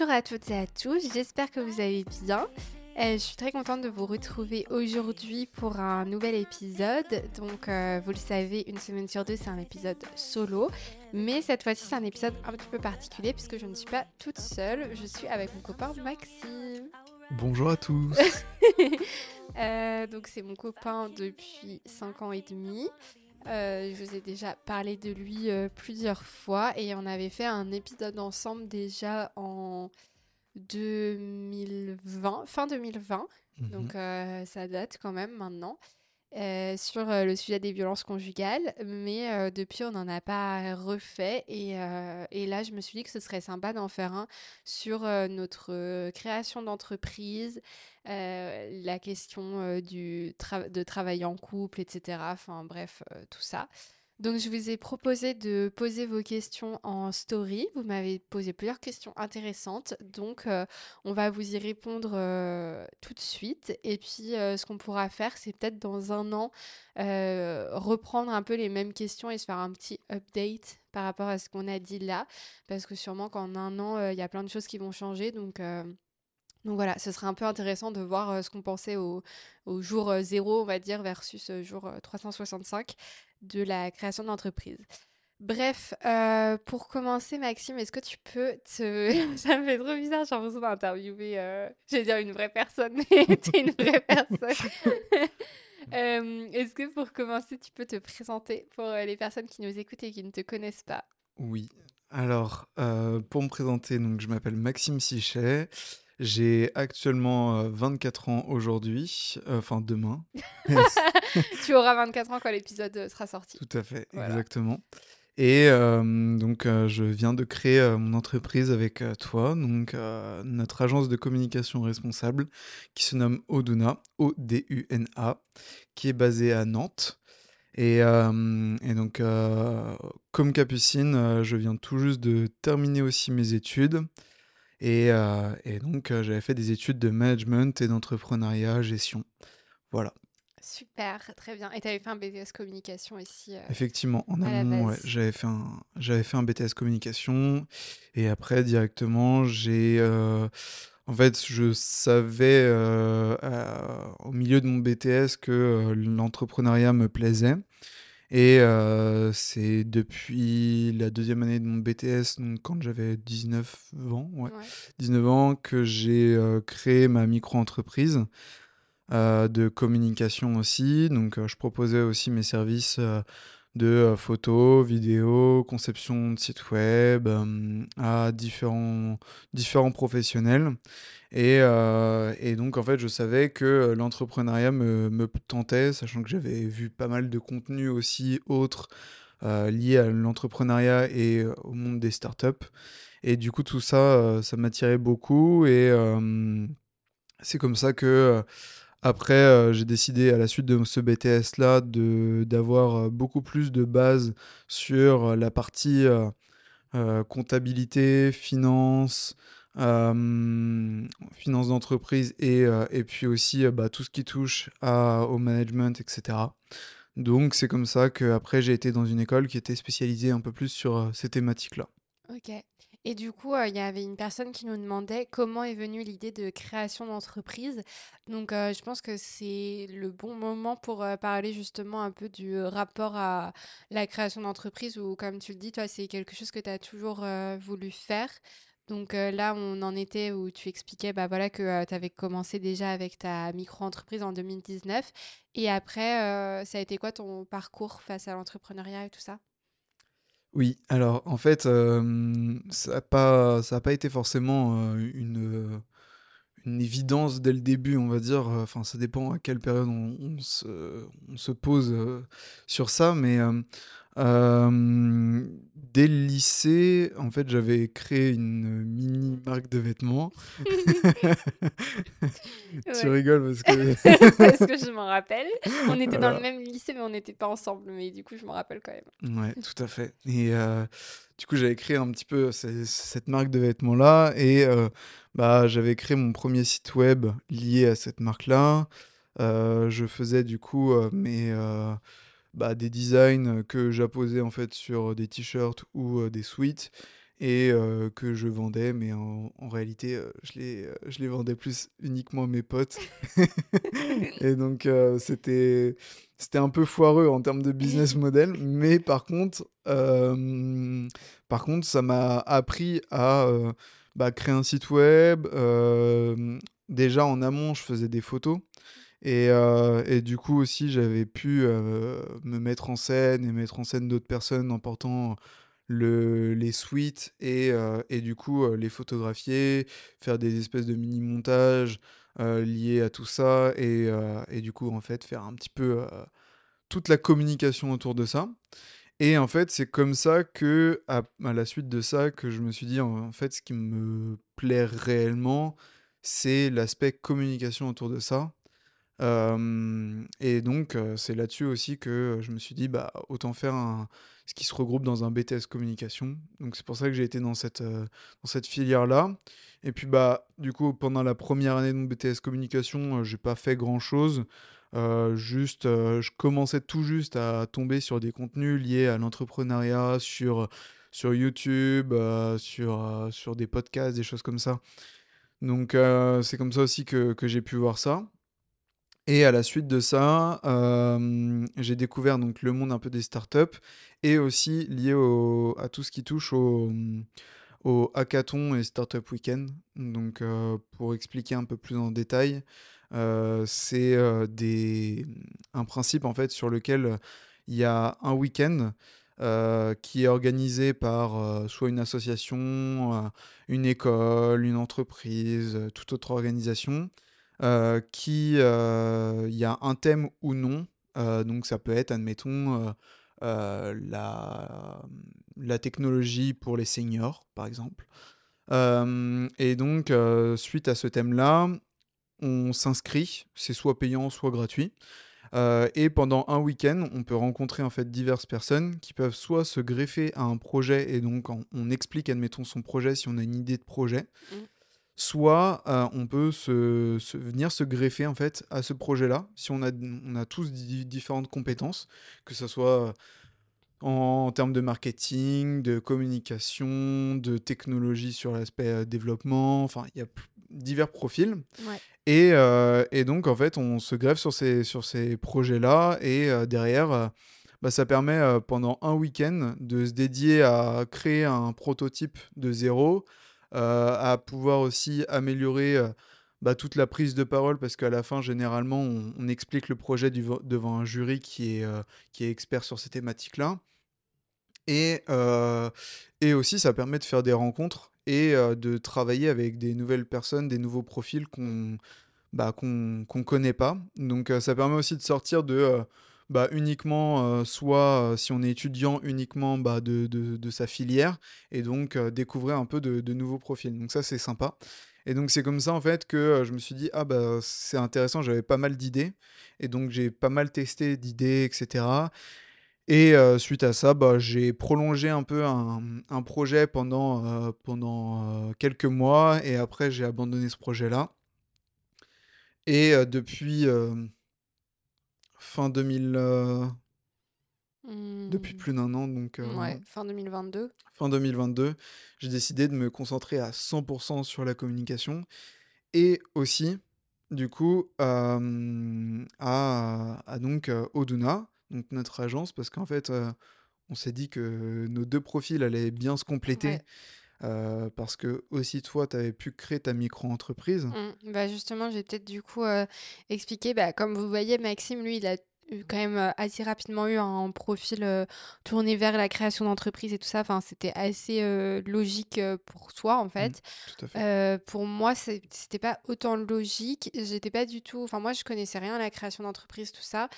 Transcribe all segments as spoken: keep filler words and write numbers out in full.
Bonjour à toutes et à tous, j'espère que vous allez bien. Euh, je suis très contente de vous retrouver aujourd'hui pour un nouvel épisode. Donc euh, vous le savez, une semaine sur deux c'est un épisode solo. Mais cette fois-ci c'est un épisode un petit peu particulier puisque je ne suis pas toute seule, je suis avec mon copain Maxime. Bonjour à tous. euh, Donc c'est mon copain depuis cinq ans et demi. Euh, je vous ai déjà parlé de lui euh, plusieurs fois et on avait fait un épisode ensemble déjà en deux mille vingt, fin deux mille vingt, mmh. donc euh, ça date quand même maintenant, euh, sur euh, le sujet des violences conjugales, mais euh, depuis on n'en a pas refait et, euh, et là je me suis dit que ce serait sympa d'en faire un sur euh, notre euh, création d'entreprise, euh, la question euh, du tra- de travailler en couple, et cetera, enfin bref, euh, tout ça. Donc, je vous ai proposé de poser vos questions en story. Vous m'avez posé plusieurs questions intéressantes. Donc, euh, on va vous y répondre euh, tout de suite. Et puis, euh, ce qu'on pourra faire, c'est peut-être dans un an, euh, reprendre un peu les mêmes questions et se faire un petit update par rapport à ce qu'on a dit là. Parce que sûrement qu'en un an, il euh, y a plein de choses qui vont changer. Donc... Euh Donc voilà, ce serait un peu intéressant de voir euh, ce qu'on pensait au, au jour euh, zéro, on va dire, versus euh, jour euh, trois cent soixante-cinq de la création de l'entreprise. Bref, euh, pour commencer, Maxime, est-ce que tu peux te... Ça me fait trop bizarre, j'ai l'impression d'interviewer, euh... j'allais dire une vraie personne, mais t'es une vraie personne. euh, est-ce que pour commencer, tu peux te présenter pour euh, les personnes qui nous écoutent et qui ne te connaissent pas? Oui, alors, euh, pour me présenter, donc, je m'appelle Maxime Sichet. J'ai actuellement euh, vingt-quatre ans aujourd'hui, enfin euh, demain. Tu auras vingt-quatre ans quand l'épisode sera sorti. Tout à fait, voilà. Exactement. Et euh, donc, euh, je viens de créer euh, mon entreprise avec euh, toi, donc euh, notre agence de communication responsable qui se nomme Oduna, O D U N A, qui est basée à Nantes. Et, euh, et donc, euh, comme Capucine, euh, je viens tout juste de terminer aussi mes études. Et, euh, et donc, euh, j'avais fait des études de management et d'entrepreneuriat, gestion. Voilà. Super, très bien. Et tu avais fait un B T S communication ici euh, Effectivement, en amont, ouais, j'avais, fait un, j'avais fait un B T S communication. Et après, directement, j'ai... Euh, en fait, je savais euh, euh, au milieu de mon B T S que euh, l'entrepreneuriat me plaisait. Et euh, c'est depuis la deuxième année de mon B T S, donc quand j'avais dix-neuf ans, ouais, ouais. dix-neuf ans que j'ai euh, créé ma micro-entreprise euh, de communication aussi. Donc euh, je proposais aussi mes services euh, de euh, photos, vidéos, conception de sites web euh, à différents, différents professionnels. Et, euh, et donc, en fait, je savais que l'entrepreneuriat me, me tentait, sachant que j'avais vu pas mal de contenus aussi autres euh, liés à l'entrepreneuriat et au monde des startups. Et du coup, tout ça, euh, ça m'attirait beaucoup. Et euh, c'est comme ça que... Euh, Après, euh, j'ai décidé à la suite de ce B T S-là de, d'avoir euh, beaucoup plus de bases sur euh, la partie euh, euh, comptabilité, finance, euh, finance d'entreprise et, euh, et puis aussi euh, bah, tout ce qui touche à, au management, et cetera. Donc, c'est comme ça qu'après, j'ai été dans une école qui était spécialisée un peu plus sur euh, ces thématiques-là. Ok. Et du coup, il euh, y avait une personne qui nous demandait comment est venue l'idée de création d'entreprise. Donc, euh, je pense que c'est le bon moment pour euh, parler justement un peu du rapport à la création d'entreprise où, comme tu le dis, toi, c'est quelque chose que tu as toujours euh, voulu faire. Donc euh, là, on en était où tu expliquais bah, voilà, que euh, tu avais commencé déjà avec ta micro-entreprise en deux mille dix-neuf. Et après, euh, ça a été quoi ton parcours face à l'entrepreneuriat et tout ça ? Oui, alors en fait, euh, ça n'a pas, ça a pas été forcément euh, une, une évidence dès le début, on va dire. Enfin, ça dépend à quelle période on, on, se, on se pose euh, sur ça. Mais euh, euh, dès le lycée, en fait, j'avais créé une mini marque de vêtements. Tu ouais. rigoles parce que... parce que je m'en rappelle. On était voilà. dans le même lycée, mais on n'était pas ensemble. Mais du coup, je m'en rappelle quand même. Ouais, tout à fait. Et euh, du coup, j'avais créé un petit peu c- cette marque de vêtements-là. Et euh, bah, j'avais créé mon premier site web lié à cette marque-là. Euh, je faisais du coup euh, mes... Euh, Bah, des designs que j'apposais en fait sur des t-shirts ou euh, des suites et euh, que je vendais, mais en, en réalité, euh, je, les, je les vendais plus uniquement à mes potes. Et donc, euh, c'était, c'était un peu foireux en termes de business model, mais par contre, euh, par contre ça m'a appris à euh, bah, créer un site web. Euh, déjà, en amont, je faisais des photos. Et, euh, et du coup aussi j'avais pu euh, me mettre en scène et mettre en scène d'autres personnes en portant le, les suites et, euh, et du coup euh, les photographier, faire des espèces de mini-montages euh, liés à tout ça et, euh, et du coup en fait faire un petit peu euh, toute la communication autour de ça. Et en fait c'est comme ça que à, à la suite de ça que je me suis dit en fait ce qui me plaît réellement c'est l'aspect communication autour de ça. Euh, et donc euh, c'est là-dessus aussi que euh, je me suis dit bah autant faire un, ce qui se regroupe dans un B T S communication, donc c'est pour ça que j'ai été dans cette, euh, dans cette filière-là. Et puis bah du coup pendant la première année de mon B T S communication euh, j'ai pas fait grand-chose, euh, juste euh, je commençais tout juste à tomber sur des contenus liés à l'entrepreneuriat sur, sur YouTube, euh, sur, euh, sur des podcasts, des choses comme ça. Donc euh, c'est comme ça aussi que, que j'ai pu voir ça. Et à la suite de ça, euh, j'ai découvert donc, le monde un peu des startups et aussi lié au, à tout ce qui touche au, au hackathon et startup weekend. Donc, euh, pour expliquer un peu plus en détail, euh, c'est euh, des, un principe en fait, sur lequel il y a un week-end euh, qui est organisé par euh, soit une association, une école, une entreprise, toute autre organisation. Euh, qui il euh, y a un thème ou non, euh, donc ça peut être admettons euh, euh, la, la technologie pour les seniors par exemple, euh, et donc euh, suite à ce thème là on s'inscrit, c'est soit payant soit gratuit, euh, et pendant un week-end on peut rencontrer en fait diverses personnes qui peuvent soit se greffer à un projet et donc on, on explique admettons son projet si on a une idée de projet, mmh. soit euh, on peut se, se, venir se greffer en fait, à ce projet-là, si on a, on a tous d- différentes compétences, que ce soit en, en termes de marketing, de communication, de technologie sur l'aspect euh, développement, enfin, il y a p- divers profils. Ouais. Et, euh, et donc, en fait, on se greffe sur ces, sur ces projets-là et euh, derrière, euh, bah, ça permet euh, pendant un week-end de se dédier à créer un prototype de zéro, Euh, à pouvoir aussi améliorer euh, bah, toute la prise de parole parce qu'à la fin généralement on, on explique le projet du, devant un jury qui est, euh, qui est expert sur ces thématiques là et, euh, et aussi ça permet de faire des rencontres et euh, de travailler avec des nouvelles personnes, des nouveaux profils qu'on bah, qu'on, qu'on connaît pas, donc euh, ça permet aussi de sortir de euh, bah, uniquement euh, soit euh, si on est étudiant uniquement bah, de, de, de sa filière et donc euh, découvrir un peu de, de nouveaux profils, donc ça c'est sympa. Et donc c'est comme ça en fait que euh, je me suis dit ah bah c'est intéressant, j'avais pas mal d'idées et donc j'ai pas mal testé d'idées etc et euh, suite à ça bah, j'ai prolongé un peu un, un projet pendant, euh, pendant euh, quelques mois et après j'ai abandonné ce projet là et euh, depuis euh, Fin deux mille... Euh... Mmh. Depuis plus d'un an, donc... Euh... Ouais, fin deux mille vingt-deux. Fin deux mille vingt-deux, j'ai décidé de me concentrer à cent pour cent sur la communication et aussi, du coup, euh, à, à donc euh, Oduna, donc notre agence, parce qu'en fait, euh, on s'est dit que nos deux profils allaient bien se compléter. Ouais. Euh, parce que aussi toi tu avais pu créer ta micro-entreprise. Mmh, bah justement j'ai peut-être du coup euh, expliqué, bah, comme vous voyez Maxime lui il a eu, quand même euh, assez rapidement eu un profil euh, tourné vers la création d'entreprise et tout ça, enfin, c'était assez euh, logique euh, pour soi en fait, mmh, tout à fait. Euh, pour moi c'est, c'était pas autant logique, j'étais pas du tout, enfin moi je connaissais rien à la création d'entreprise tout ça.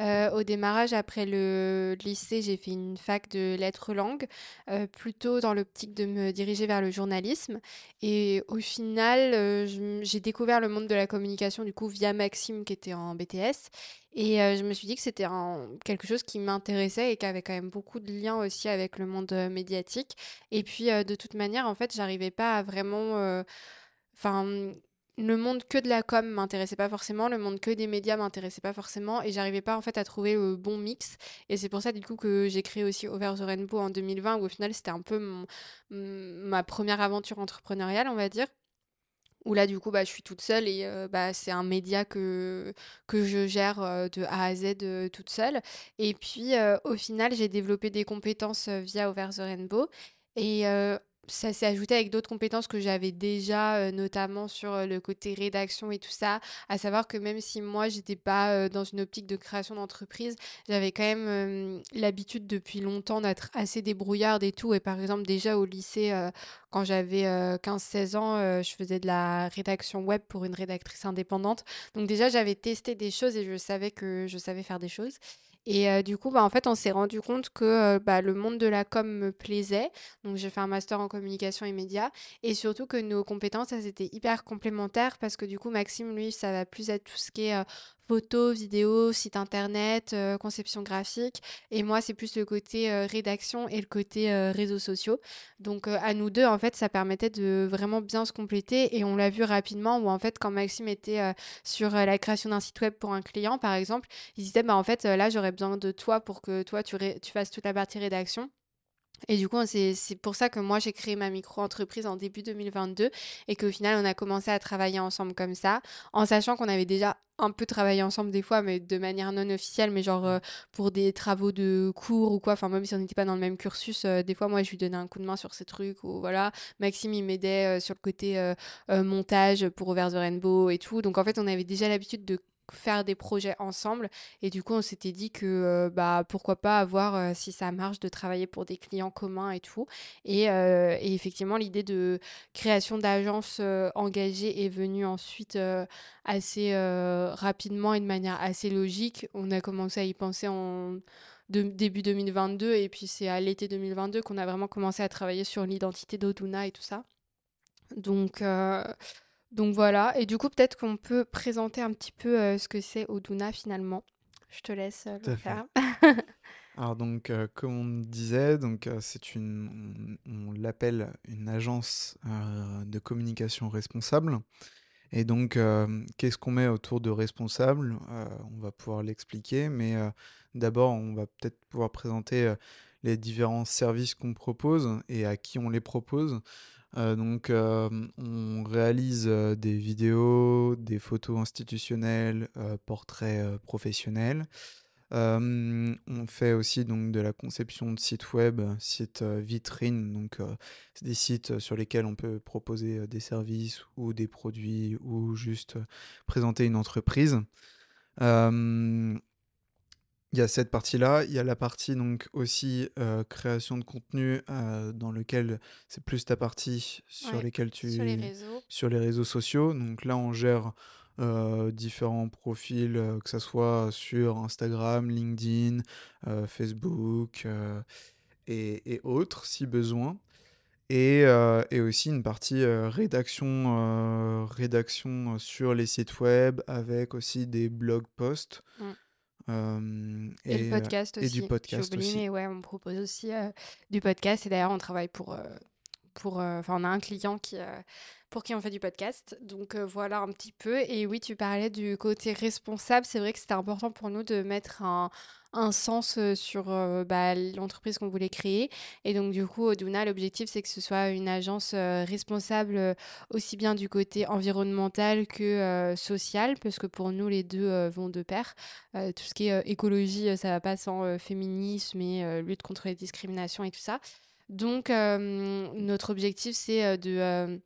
Euh, au démarrage, après le lycée, j'ai fait une fac de lettres-langues, euh, plutôt dans l'optique de me diriger vers le journalisme. Et au final, euh, je, j'ai découvert le monde de la communication du coup via Maxime qui était en B T S. Et euh, je me suis dit que c'était un, quelque chose qui m'intéressait et qui avait quand même beaucoup de liens aussi avec le monde euh, médiatique. Et puis, euh, de toute manière, en fait, j'arrivais pas à vraiment... Enfin... Euh, le monde que de la com m'intéressait pas forcément, le monde que des médias m'intéressait pas forcément, et j'arrivais pas en fait à trouver le bon mix. Et c'est pour ça du coup que j'ai créé aussi Over the Rainbow en deux mille vingt, où au final c'était un peu mon, ma première aventure entrepreneuriale, on va dire. Où là, du coup, bah, je suis toute seule et euh, bah, c'est un média que, que je gère euh, de A à Z euh, toute seule. Et puis, euh, au final, j'ai développé des compétences euh, via Over the Rainbow. Et euh, ça s'est ajouté avec d'autres compétences que j'avais déjà, euh, notamment sur euh, le côté rédaction et tout ça. À savoir que même si moi, je n'étais pas euh, dans une optique de création d'entreprise, j'avais quand même euh, l'habitude depuis longtemps d'être assez débrouillarde et tout. Et par exemple, déjà au lycée... Euh, Quand j'avais euh, quinze seize ans, euh, je faisais de la rédaction web pour une rédactrice indépendante. Donc déjà, j'avais testé des choses et je savais que je savais faire des choses. Et euh, du coup, bah, en fait, on s'est rendu compte que euh, bah, le monde de la com me plaisait. Donc j'ai fait un master en communication et médias. Et surtout que nos compétences, elles étaient hyper complémentaires parce que du coup, Maxime, lui, ça va plus être tout ce qui est... Euh, photos, vidéos, site internet, euh, conception graphique. Et moi, c'est plus le côté euh, rédaction et le côté euh, réseaux sociaux. Donc, euh, à nous deux, en fait, ça permettait de vraiment bien se compléter. Et on l'a vu rapidement où, en fait, quand Maxime était euh, sur euh, la création d'un site web pour un client, par exemple, il disait, bah, en fait, euh, là, j'aurais besoin de toi pour que toi, tu, ré- tu fasses toute la partie rédaction. Et du coup, c'est, c'est pour ça que moi, j'ai créé ma micro-entreprise en début deux mille vingt-deux et qu'au final, on a commencé à travailler ensemble comme ça, en sachant qu'on avait déjà un peu travaillé ensemble des fois, mais de manière non officielle, mais genre euh, pour des travaux de cours ou quoi. Enfin, même si on n'était pas dans le même cursus, euh, des fois, moi, je lui donnais un coup de main sur ces trucs ou voilà. Maxime, il m'aidait euh, sur le côté euh, euh, montage pour Over the Rainbow et tout. Donc, en fait, on avait déjà l'habitude de faire des projets ensemble et du coup on s'était dit que euh, bah pourquoi pas avoir euh, si ça marche de travailler pour des clients communs et tout et, euh, et effectivement l'idée de création d'agence euh, engagée est venue ensuite euh, assez euh, rapidement et de manière assez logique. On a commencé à y penser en de, début deux mille vingt-deux et puis c'est à l'été deux mille vingt-deux qu'on a vraiment commencé à travailler sur l'identité d'Oduna et tout ça donc euh... Donc voilà, et du coup peut-être qu'on peut présenter un petit peu euh, ce que c'est Oduna finalement. Je te laisse euh, le faire. Alors donc euh, comme on disait, donc, euh, c'est une, on, on l'appelle une agence euh, de communication responsable. Et donc euh, qu'est-ce qu'on met autour de responsable euh, on va pouvoir l'expliquer, mais euh, d'abord on va peut-être pouvoir présenter euh, les différents services qu'on propose et à qui on les propose. Euh, donc euh, on réalise euh, des vidéos, des photos institutionnelles, euh, portraits euh, professionnels. Euh, on fait aussi donc, de la conception de sites web, sites euh, vitrines, donc euh, c'est des sites sur lesquels on peut proposer euh, des services ou des produits ou juste euh, présenter une entreprise. Euh, Il y a cette partie-là, il y a la partie donc aussi euh, création de contenu euh, dans lequel c'est plus ta partie sur ouais, lesquelles tu sur les réseaux sur les réseaux sociaux. Donc là on gère euh, différents profils, euh, que ça soit sur Instagram, LinkedIn, euh, Facebook euh, et, et autres si besoin. Et, euh, et aussi une partie euh, rédaction, euh, rédaction sur les sites web avec aussi des blog posts. Mm. Euh, et, et le podcast aussi. Et du podcast oublié, aussi. Mais ouais, on propose aussi euh, du podcast. Et d'ailleurs, on travaille pour, euh, pour. Enfin, euh, on a un client qui, euh, pour qui on fait du podcast. Donc euh, voilà un petit peu. Et oui, tu parlais du côté responsable. C'est vrai que c'était important pour nous de mettre un. un sens sur euh, bah, l'entreprise qu'on voulait créer. Et donc, du coup, Oduna, l'objectif, c'est que ce soit une agence euh, responsable euh, aussi bien du côté environnemental que euh, social, parce que pour nous, les deux euh, vont de pair. Euh, tout ce qui est euh, écologie, ça va pas sans euh, féminisme et euh, lutte contre les discriminations et tout ça. Donc, euh, notre objectif, c'est euh, de... Euh,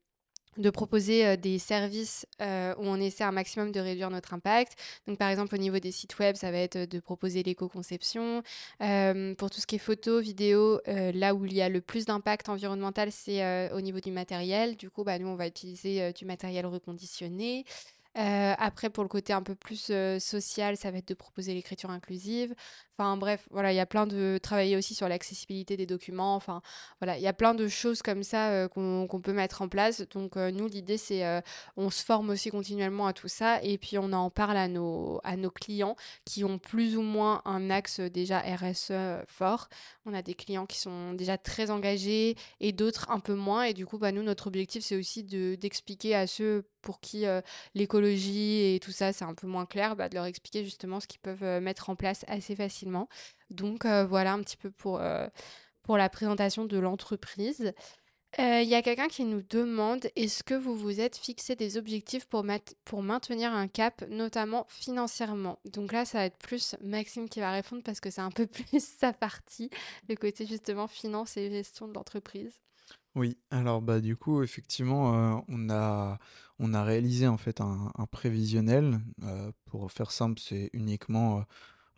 de proposer euh, des services euh, où on essaie un maximum de réduire notre impact. Donc, par exemple, au niveau des sites web, ça va être de proposer l'éco-conception. Euh, pour tout ce qui est photo, vidéo, euh, là où il y a le plus d'impact environnemental, c'est euh, au niveau du matériel. Du coup, bah, nous, on va utiliser euh, du matériel reconditionné. Euh, après, pour le côté un peu plus euh, social, ça va être de proposer l'écriture inclusive. Enfin, bref, voilà, il y a plein de... Travailler aussi sur l'accessibilité des documents. Enfin, voilà, il y a plein de choses comme ça euh, qu'on qu'on peut mettre en place. Donc, euh, nous, l'idée, c'est... Euh, on se forme aussi continuellement à tout ça. Et puis, on en parle à nos, à nos clients qui ont plus ou moins un axe déjà R S E fort. On a des clients qui sont déjà très engagés et d'autres un peu moins. Et du coup, bah, nous, notre objectif, c'est aussi de, d'expliquer à ceux pour qui euh, l'écologie et tout ça, c'est un peu moins clair, bah, de leur expliquer justement ce qu'ils peuvent euh, mettre en place assez facilement. Donc euh, voilà un petit peu pour, euh, pour la présentation de l'entreprise. Il euh, y a quelqu'un qui nous demande « Est-ce que vous vous êtes fixé des objectifs pour, mat- pour maintenir un cap, notamment financièrement ?» Donc là, ça va être plus Maxime qui va répondre parce que c'est un peu plus sa partie, le côté justement finance et gestion de l'entreprise. Oui, alors bah du coup effectivement euh, on a on a réalisé en fait un, un prévisionnel. Euh, pour faire simple, c'est uniquement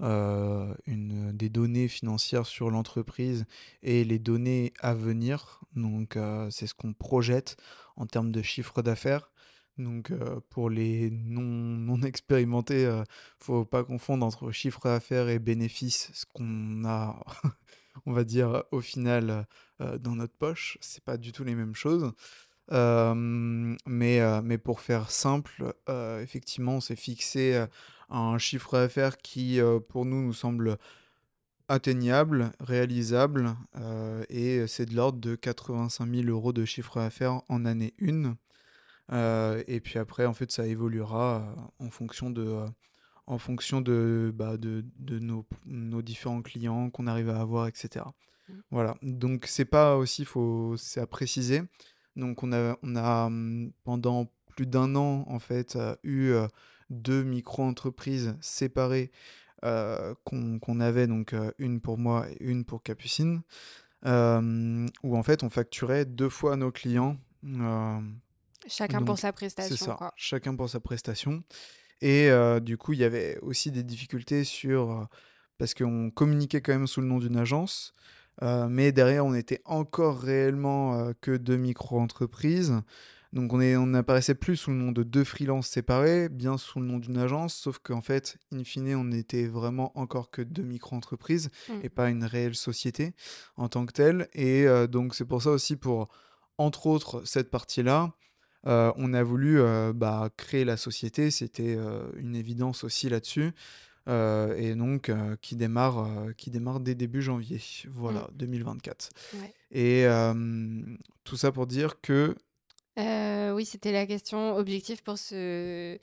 euh, une des données financières sur l'entreprise et les données à venir. Donc euh, c'est ce qu'on projette en termes de chiffre d'affaires. Donc euh, pour les non, non expérimentés, euh, faut pas confondre entre chiffre d'affaires et bénéfices, ce qu'on a on va dire au final euh, dans notre poche, c'est pas du tout les mêmes choses. Euh, mais, euh, mais pour faire simple, euh, effectivement, on s'est fixé un chiffre d'affaires qui euh, pour nous nous semble atteignable, réalisable, euh, et c'est de l'ordre de quatre-vingt-cinq mille euros de chiffre d'affaires en année une. Euh, et puis après, en fait, ça évoluera en fonction de euh, en fonction de, bah, de, de nos, nos différents clients qu'on arrive à avoir, et cetera. Mmh. Voilà, donc c'est pas aussi, faut, c'est à préciser. Donc on a, on a pendant plus d'un an, en fait, eu deux micro-entreprises séparées euh, qu'on, qu'on avait, donc une pour moi et une pour Capucine, euh, où en fait on facturait deux fois nos clients. Euh, chacun donc, pour sa prestation. C'est ça, quoi. Chacun pour sa prestation. Et euh, du coup, il y avait aussi des difficultés sur... Euh, parce qu'on communiquait quand même sous le nom d'une agence, euh, mais derrière, on était encore réellement euh, que deux micro-entreprises. Donc, on, est, on apparaissait plus sous le nom de deux freelances séparés, bien sous le nom d'une agence, sauf qu'en fait, in fine, on était vraiment encore que deux micro-entreprises mmh. et pas une réelle société en tant que telle. Et euh, donc, c'est pour ça aussi, pour, entre autres, cette partie-là, Euh, on a voulu euh, bah, créer la société, c'était euh, une évidence aussi là-dessus, euh, et donc euh, qui, démarre, euh, qui démarre dès début janvier, voilà, mmh. deux mille vingt-quatre. Ouais. Et euh, tout ça pour dire que... Euh, oui, c'était la question objectif pour, ce...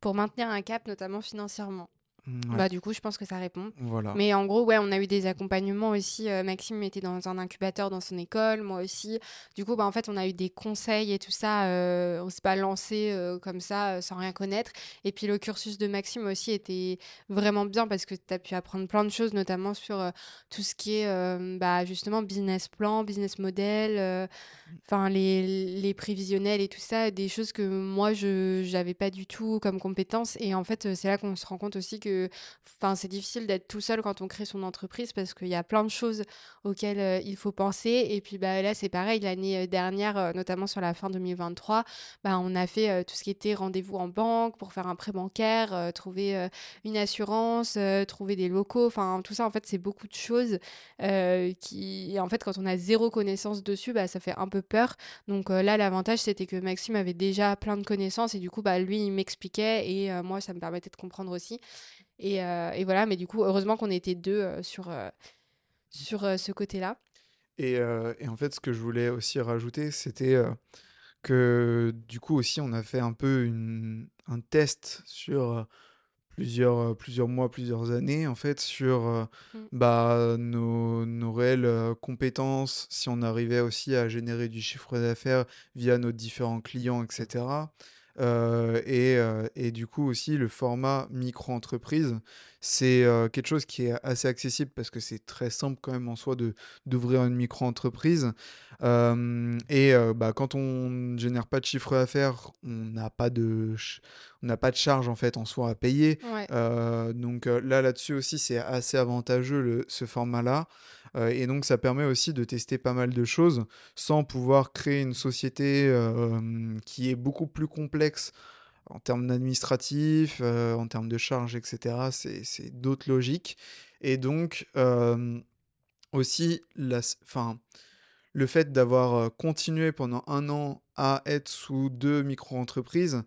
pour maintenir un cap, notamment financièrement. Ouais. Bah, du coup, je pense que ça répond. Voilà. Mais en gros, ouais, on a eu des accompagnements aussi. Euh, Maxime était dans un incubateur dans son école, moi aussi. Du coup, bah, en fait, on a eu des conseils et tout ça. Euh, on s'est pas lancé euh, comme ça, euh, sans rien connaître. Et puis, le cursus de Maxime aussi était vraiment bien parce que tu as pu apprendre plein de choses, notamment sur euh, tout ce qui est euh, bah, justement business plan, business model, enfin euh, les, les prévisionnels et tout ça. Des choses que moi, je n'avais pas du tout comme compétences. Et en fait, c'est là qu'on se rend compte aussi que Enfin, c'est difficile d'être tout seul quand on crée son entreprise parce qu'il y a plein de choses auxquelles euh, il faut penser. Et puis bah, là, c'est pareil. L'année dernière, euh, notamment sur la fin deux mille vingt-trois, bah, on a fait euh, tout ce qui était rendez-vous en banque pour faire un prêt bancaire, euh, trouver euh, une assurance, euh, trouver des locaux. Enfin, tout ça, en fait, c'est beaucoup de choses euh, qui, et en fait, quand on a zéro connaissance dessus, bah, ça fait un peu peur. Donc euh, là, l'avantage, c'était que Maxime avait déjà plein de connaissances et du coup, bah, lui, il m'expliquait et euh, moi, ça me permettait de comprendre aussi. Et, euh, et voilà, mais du coup, heureusement qu'on était deux euh, sur, euh, sur euh, ce côté-là. Et, euh, et en fait, ce que je voulais aussi rajouter, c'était euh, que du coup aussi, on a fait un peu une, un test sur plusieurs, plusieurs mois, plusieurs années, en fait, sur euh, mmh. bah, nos, nos réelles compétences, si on arrivait aussi à générer du chiffre d'affaires via nos différents clients, et cetera, Euh, et, euh, et du coup aussi le format micro-entreprise, c'est euh, quelque chose qui est assez accessible parce que c'est très simple quand même en soi de, d'ouvrir une micro-entreprise euh, et euh, bah, quand on ne génère pas de chiffre d'affaires, on n'a pas de, ch- on n'a pas de charge en fait en soi à payer, ouais. euh, donc là là-dessus aussi c'est assez avantageux le, ce format-là. Et donc, ça permet aussi de tester pas mal de choses sans pouvoir créer une société euh, qui est beaucoup plus complexe en termes d'administratif, euh, en termes de charges, et cetera. C'est, c'est d'autres logiques. Et donc, euh, aussi, la, enfin, le fait d'avoir continué pendant un an à être sous deux micro-entreprises,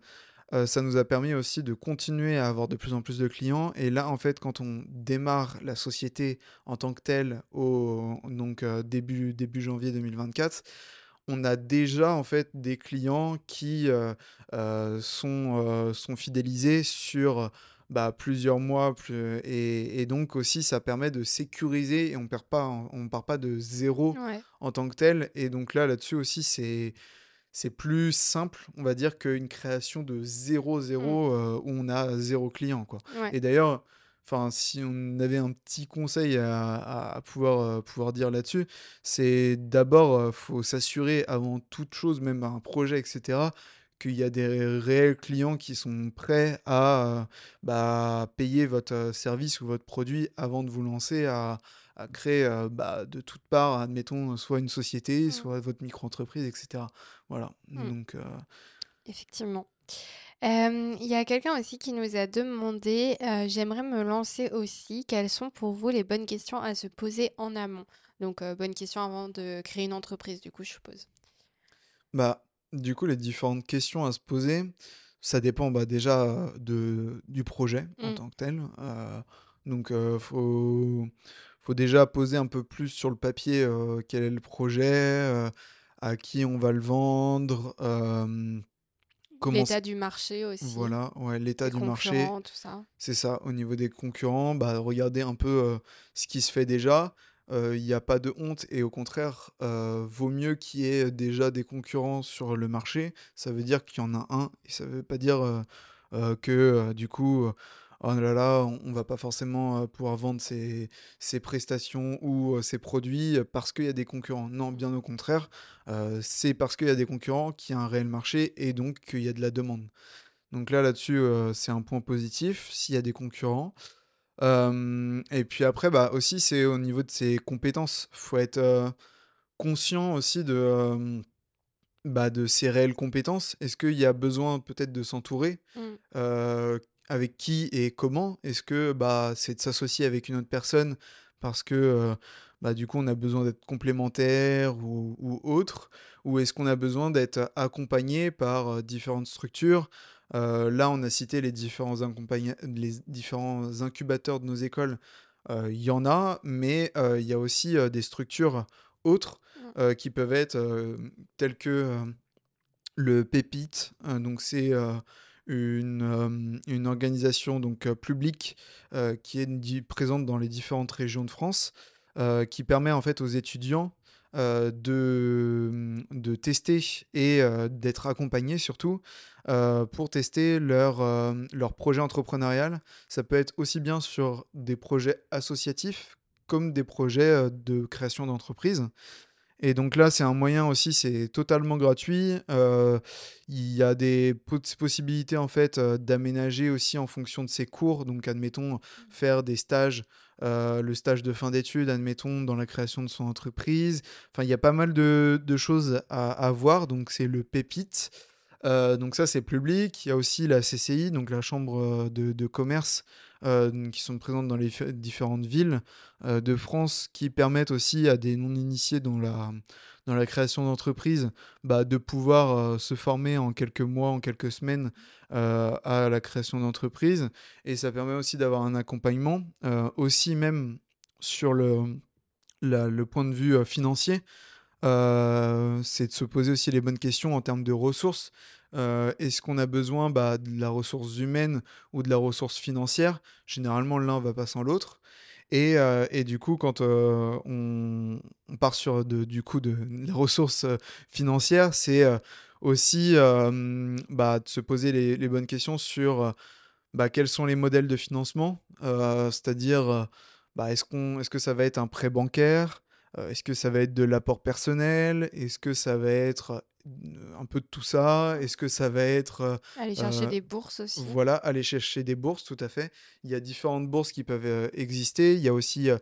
euh, ça nous a permis aussi de continuer à avoir de plus en plus de clients. Et là, en fait, quand on démarre la société en tant que telle, au, donc euh, début, début janvier deux mille vingt-quatre, on a déjà en fait des clients qui euh, euh, sont, euh, sont fidélisés sur bah, plusieurs mois. Plus, et, et donc aussi, ça permet de sécuriser et on perd pas, on part pas de zéro ouais. en tant que tel. Et donc là, là-dessus aussi, c'est... c'est plus simple, on va dire, qu'une création de zéro zéro mmh. euh, où on a zéro client, quoi. Ouais. Et d'ailleurs, si on avait un petit conseil à, à, à pouvoir, euh, pouvoir dire là-dessus, c'est d'abord, il euh, faut s'assurer avant toute chose, même un projet, et cetera, qu'il y a des réels clients qui sont prêts à euh, bah, payer votre service ou votre produit avant de vous lancer à... à créer euh, bah, de toutes parts, admettons, soit une société, mmh. soit votre micro-entreprise, et cetera. Voilà. Mmh. Donc, euh... effectivement. Euh, y a quelqu'un aussi qui nous a demandé euh, « J'aimerais me lancer aussi. Quelles sont pour vous les bonnes questions à se poser en amont ?» Donc, euh, bonnes questions avant de créer une entreprise, du coup, je suppose. Bah, du coup, les différentes questions à se poser, ça dépend bah, déjà de, du projet mmh. en tant que tel. Euh, donc, il euh, faut... faut déjà poser un peu plus sur le papier euh, quel est le projet, euh, à qui on va le vendre, euh, comment l'état c'est... du marché aussi. Voilà, ouais, l'état les du marché. Tout ça. C'est ça. Au niveau des concurrents, bah regardez un peu euh, ce qui se fait déjà. Il euh, n'y a pas de honte et au contraire, euh, vaut mieux qu'il y ait déjà des concurrents sur le marché. Ça veut dire qu'il y en a un et ça ne veut pas dire euh, euh, que euh, du coup. Euh, oh là là, on va pas forcément pouvoir vendre ses, ses prestations ou ses produits parce qu'il y a des concurrents. Non, bien au contraire, euh, c'est parce qu'il y a des concurrents qu'il y a un réel marché et donc qu'il y a de la demande. Donc là, là-dessus, euh, c'est un point positif s'il y a des concurrents. Euh, et puis après, bah, aussi, c'est au niveau de ses compétences. Il faut être euh, conscient aussi de, euh, bah, de ses réelles compétences. Est-ce qu'il y a besoin peut-être de s'entourer mm. euh, avec qui et comment? Est-ce que bah, c'est de s'associer avec une autre personne parce que euh, bah, du coup on a besoin d'être complémentaire ou, ou autre? Ou est-ce qu'on a besoin d'être accompagné par euh, différentes structures? euh, Là on a cité les différents, accompagn... les différents incubateurs de nos écoles. Il euh, y en a, mais il euh, y a aussi euh, des structures autres euh, qui peuvent être euh, telles que euh, le Pépite. Euh, donc c'est... Euh, Une, euh, une organisation donc, euh, publique euh, qui est d- présente dans les différentes régions de France, euh, qui permet en fait aux étudiants euh, de, de tester et euh, d'être accompagnés surtout euh, pour tester leur, euh, leur projet entrepreneurial. Ça peut être aussi bien sur des projets associatifs comme des projets euh, de création d'entreprise. Et donc là, c'est un moyen aussi, c'est totalement gratuit. Euh, il y a des possibilités en fait euh, d'aménager aussi en fonction de ses cours. Donc, admettons, faire des stages, euh, le stage de fin d'études, admettons, dans la création de son entreprise. Enfin, il y a pas mal de, de choses à, à voir. Donc, c'est le Pépite. Euh, donc ça, c'est public. Il y a aussi la C C I, donc la Chambre de, de commerce, Euh, qui sont présentes dans les f- différentes villes euh, de France, qui permettent aussi à des non-initiés dans la, dans la création d'entreprises bah, de pouvoir euh, se former en quelques mois, en quelques semaines euh, à la création d'entreprises. Et ça permet aussi d'avoir un accompagnement, euh, aussi même sur le, la, le point de vue euh, financier. Euh, c'est de se poser aussi les bonnes questions en termes de ressources. Euh, est-ce qu'on a besoin bah, de la ressource humaine ou de la ressource financière? Généralement, l'un ne va pas sans l'autre. Et, euh, et du coup, quand euh, on, on part sur de, du coup de, de la ressource euh, financière, c'est euh, aussi euh, bah, de se poser les, les bonnes questions sur euh, bah, quels sont les modèles de financement. Euh, c'est-à-dire, euh, bah, est-ce qu'on, est-ce que ça va être un prêt bancaire? Euh, est-ce que ça va être de l'apport personnel? Est-ce que ça va être un peu de tout ça? Est-ce que ça va être... aller chercher euh, des bourses aussi. Voilà, aller chercher des bourses, tout à fait. Il y a différentes bourses qui peuvent euh, exister. Il y a aussi euh,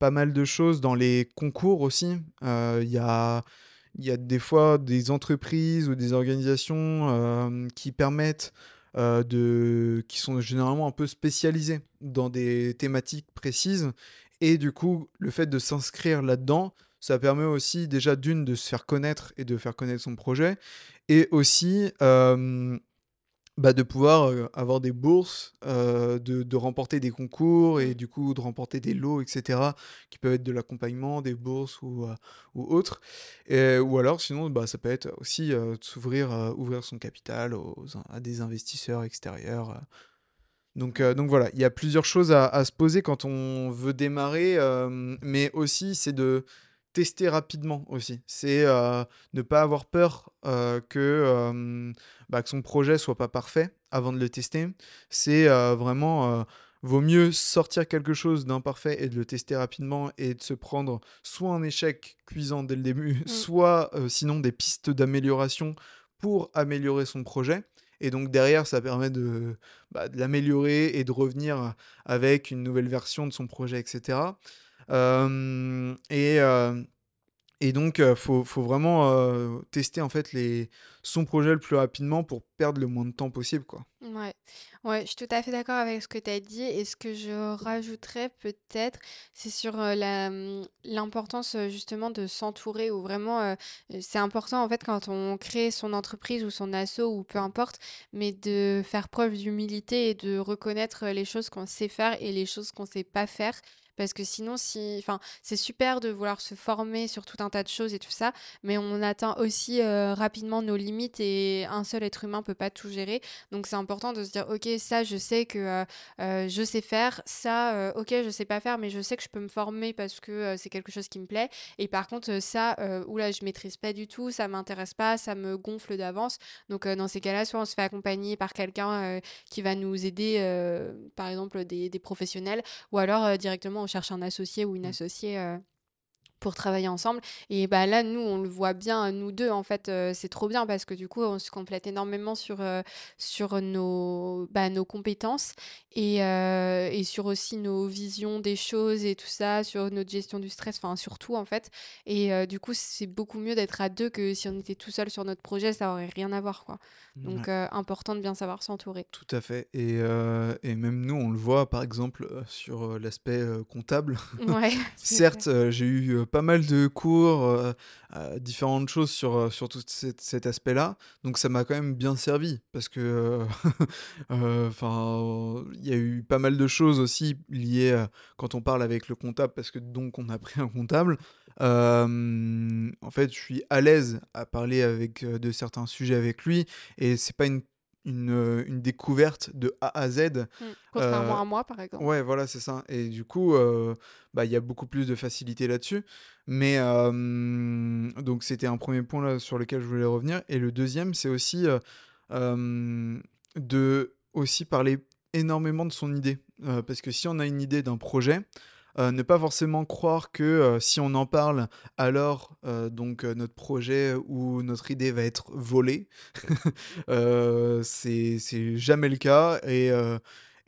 pas mal de choses dans les concours aussi. Euh, il y a, il y a des fois des entreprises ou des organisations euh, qui permettent euh, de, qui sont généralement un peu spécialisés dans des thématiques précises. Et du coup, le fait de s'inscrire là-dedans, ça permet aussi déjà d'une de se faire connaître et de faire connaître son projet, et aussi euh, bah, de pouvoir avoir des bourses, euh, de, de remporter des concours et du coup de remporter des lots, et cetera, qui peuvent être de l'accompagnement, des bourses ou, euh, ou autre. Et, ou alors sinon, bah, ça peut être aussi euh, de s'ouvrir, euh, ouvrir son capital aux, à des investisseurs extérieurs, euh, Donc, euh, donc voilà, il y a plusieurs choses à, à se poser quand on veut démarrer, euh, mais aussi c'est de tester rapidement aussi. C'est euh, ne pas avoir peur euh, que, euh, bah, que son projet ne soit pas parfait avant de le tester. C'est euh, vraiment, euh, vaut mieux sortir quelque chose d'imparfait et de le tester rapidement et de se prendre soit un échec cuisant dès le début, mmh. soit euh, sinon des pistes d'amélioration pour améliorer son projet. Et donc derrière, ça permet de, bah, de l'améliorer et de revenir avec une nouvelle version de son projet, et cetera. Euh, et, euh, et donc, il faut, faut vraiment euh, tester en fait, les, son projet le plus rapidement pour perdre le moins de temps possible, quoi. Ouais. Ouais, je suis tout à fait d'accord avec ce que tu as dit. Et ce que je rajouterais peut-être, c'est sur euh, la, l'importance euh, justement de s'entourer, ou vraiment, euh, c'est important en fait quand on crée son entreprise ou son asso ou peu importe, mais de faire preuve d'humilité et de reconnaître les choses qu'on sait faire et les choses qu'on ne sait pas faire. Parce que sinon, si, enfin, c'est super de vouloir se former sur tout un tas de choses et tout ça, mais on atteint aussi euh, rapidement nos limites et un seul être humain ne peut pas tout gérer. Donc, c'est important de se dire, ok, ça, je sais que euh, euh, je sais faire, ça, euh, ok, je ne sais pas faire, mais je sais que je peux me former parce que euh, c'est quelque chose qui me plaît. Et par contre, ça, euh, oula, je ne maîtrise pas du tout, ça ne m'intéresse pas, ça me gonfle d'avance. Donc, euh, dans ces cas-là, soit on se fait accompagner par quelqu'un euh, qui va nous aider, euh, par exemple, des, des professionnels, ou alors euh, directement, on cherche un associé ou une associée euh, pour travailler ensemble. Et bah là, nous, on le voit bien, nous deux, en fait, euh, c'est trop bien parce que du coup, on se complète énormément sur, euh, sur nos, bah, nos compétences et, euh, et sur aussi nos visions des choses et tout ça, sur notre gestion du stress, enfin, sur tout, en fait. Et euh, du coup, c'est beaucoup mieux d'être à deux que si on était tout seul sur notre projet, ça n'aurait rien à voir, quoi. Donc, ouais. euh, important de bien savoir s'entourer. Tout à fait. Et, euh, et même nous, on le voit, par exemple, sur l'aspect euh, comptable. Ouais, certes, euh, j'ai eu euh, pas mal de cours, euh, euh, différentes choses sur, sur tout cet, cet aspect-là. Donc, ça m'a quand même bien servi parce que euh, euh, y a eu pas mal de choses aussi liées euh, quand on parle avec le comptable, parce que donc on a pris un comptable. Euh, en fait, je suis à l'aise à parler avec, euh, de certains sujets avec lui, et c'est pas une Une, une découverte de A à Z. Mmh, contrairement euh, à moi, par exemple. Ouais, voilà, c'est ça. Et du coup, euh, bah, y a beaucoup plus de facilité là-dessus. Mais euh, donc, c'était un premier point là, sur lequel je voulais revenir. Et le deuxième, c'est aussi euh, euh, de aussi parler énormément de son idée. Euh, parce que si on a une idée d'un projet, Euh, ne pas forcément croire que euh, si on en parle, alors euh, donc, euh, notre projet ou notre idée va être volée. euh, c'est, c'est jamais le cas. Et, euh,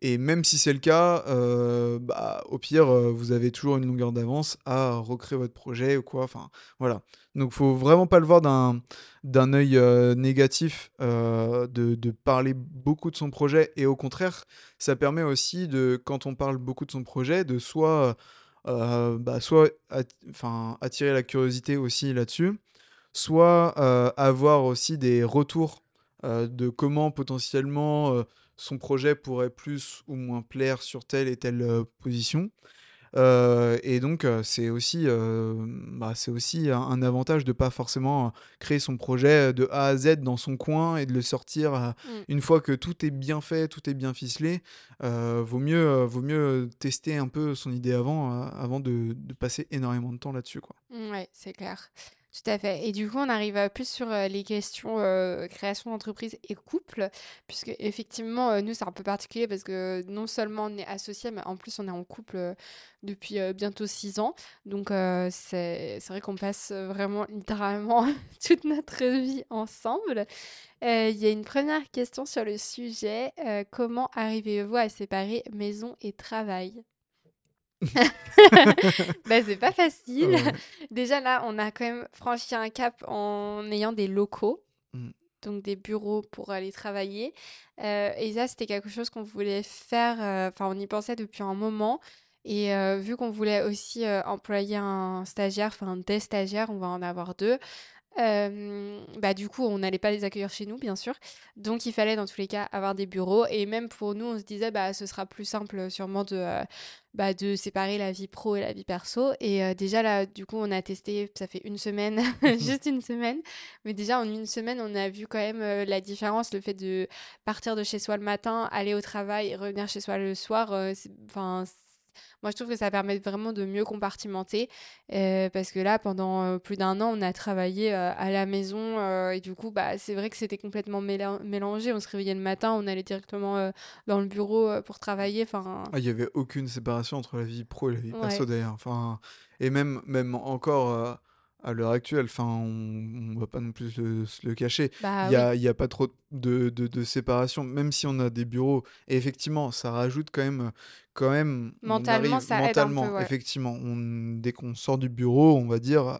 et même si c'est le cas, euh, bah, au pire, euh, vous avez toujours une longueur d'avance à recréer votre projet ou quoi. Enfin, voilà. Donc, il ne faut vraiment pas le voir d'un, d'un œil euh, négatif, euh, de, de parler beaucoup de son projet. Et au contraire, ça permet aussi, de, quand on parle beaucoup de son projet, de soit, euh, bah, soit at- attirer la curiosité aussi là-dessus, soit euh, avoir aussi des retours euh, de comment potentiellement euh, son projet pourrait plus ou moins plaire sur telle et telle euh, position. Euh, et donc euh, c'est aussi, euh, bah, c'est aussi un, un avantage de pas forcément créer son projet de A à Z dans son coin et de le sortir euh, mm. une fois que tout est bien fait, tout est bien ficelé. euh, vaut mieux, euh, vaut mieux tester un peu son idée avant, euh, avant de, de passer énormément de temps là-dessus, quoi. Ouais, c'est clair. Tout à fait. Et du coup, on arrive plus sur les questions euh, création d'entreprise et couple, puisque effectivement, euh, nous, c'est un peu particulier parce que non seulement on est associés, mais en plus, on est en couple depuis euh, bientôt six ans. Donc, euh, c'est, c'est vrai qu'on passe vraiment littéralement toute notre vie ensemble. Euh, y a une première question sur le sujet. Euh, comment arrivez-vous à séparer maison et travail ? Bah, c'est pas facile. Ouais. Déjà là, on a quand même franchi un cap en ayant des locaux. Mm. donc des bureaux pour aller travailler. Euh, et ça, c'était quelque chose qu'on voulait faire, enfin, euh, on y pensait depuis un moment. Et euh, vu qu'on voulait aussi euh, employer un stagiaire, enfin des stagiaires, on va en avoir deux, euh, bah, du coup, on n'allait pas les accueillir chez nous, bien sûr. Donc, il fallait dans tous les cas avoir des bureaux. Et même pour nous, on se disait, bah, ce sera plus simple sûrement de, euh, bah, de séparer la vie pro et la vie perso. Et euh, déjà, là, du coup, on a testé, ça fait une semaine, juste une semaine. Mais déjà, en une semaine, on a vu quand même euh, la différence. Le fait de partir de chez soi le matin, aller au travail et revenir chez soi le soir, enfin... Euh, moi, je trouve que ça permet vraiment de mieux compartimenter euh, parce que là, pendant euh, plus d'un an, on a travaillé euh, à la maison euh, et du coup, bah, c'est vrai que c'était complètement méla- mélangé. On se réveillait le matin, on allait directement euh, dans le bureau euh, pour travailler. Enfin, ah, il n'y avait aucune séparation entre la vie pro et la vie ouais. perso d'ailleurs. Enfin, et même, même encore euh, à l'heure actuelle, enfin, on ne va pas non plus le, se le cacher. Bah, il n'y a, oui. a pas trop de, de, de séparation, même si on a des bureaux. Et effectivement, ça rajoute quand même... Quand même, mentalement, on arrive, ça mentalement, aide un peu, ouais. Effectivement, on, dès qu'on sort du bureau, on va dire,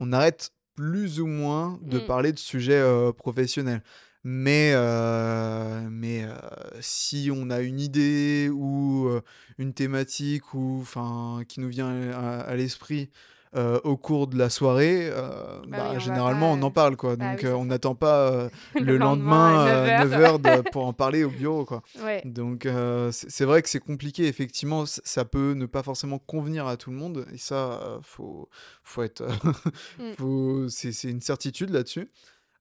on arrête plus ou moins de mm. parler de sujets euh, professionnels. Mais, euh, mais euh, si on a une idée ou euh, une thématique ou, 'fin, qui nous vient à, à l'esprit euh, au cours de la soirée, euh, bah bah, oui, généralement, on, pas... on en parle, quoi. Bah, donc, oui, euh, on n'attend pas euh, le, le lendemain à neuf heures euh, pour en parler au bureau, quoi. Ouais. Donc, euh, c'est, c'est vrai que c'est compliqué. Effectivement, c- ça peut ne pas forcément convenir à tout le monde. Et ça, euh, faut, faut être... Euh, faut, c'est, c'est une certitude là-dessus.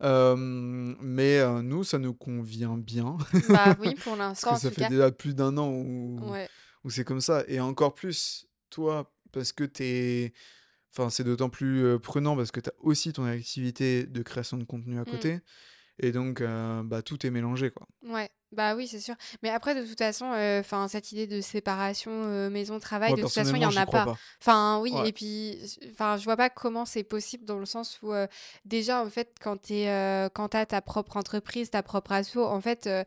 Euh, mais euh, nous, ça nous convient bien. Bah oui, pour l'instant, parce que ça en tout fait cas. Déjà plus d'un an où, ouais. où c'est comme ça. Et encore plus, toi, parce que t'es... Enfin, c'est d'autant plus euh, prenant parce que tu as aussi ton activité de création de contenu à côté. Mmh. Et donc, euh, bah, tout est mélangé, quoi. Ouais, bah oui, c'est sûr. Mais après, de toute façon, euh, cette idée de séparation euh, maison-travail, de toute façon, il n'y en a pas. Enfin, oui, ouais. Et puis, je vois pas comment c'est possible dans le sens où, euh, déjà, en fait, quand tu euh, as ta propre entreprise, ta propre asso, en fait... Euh,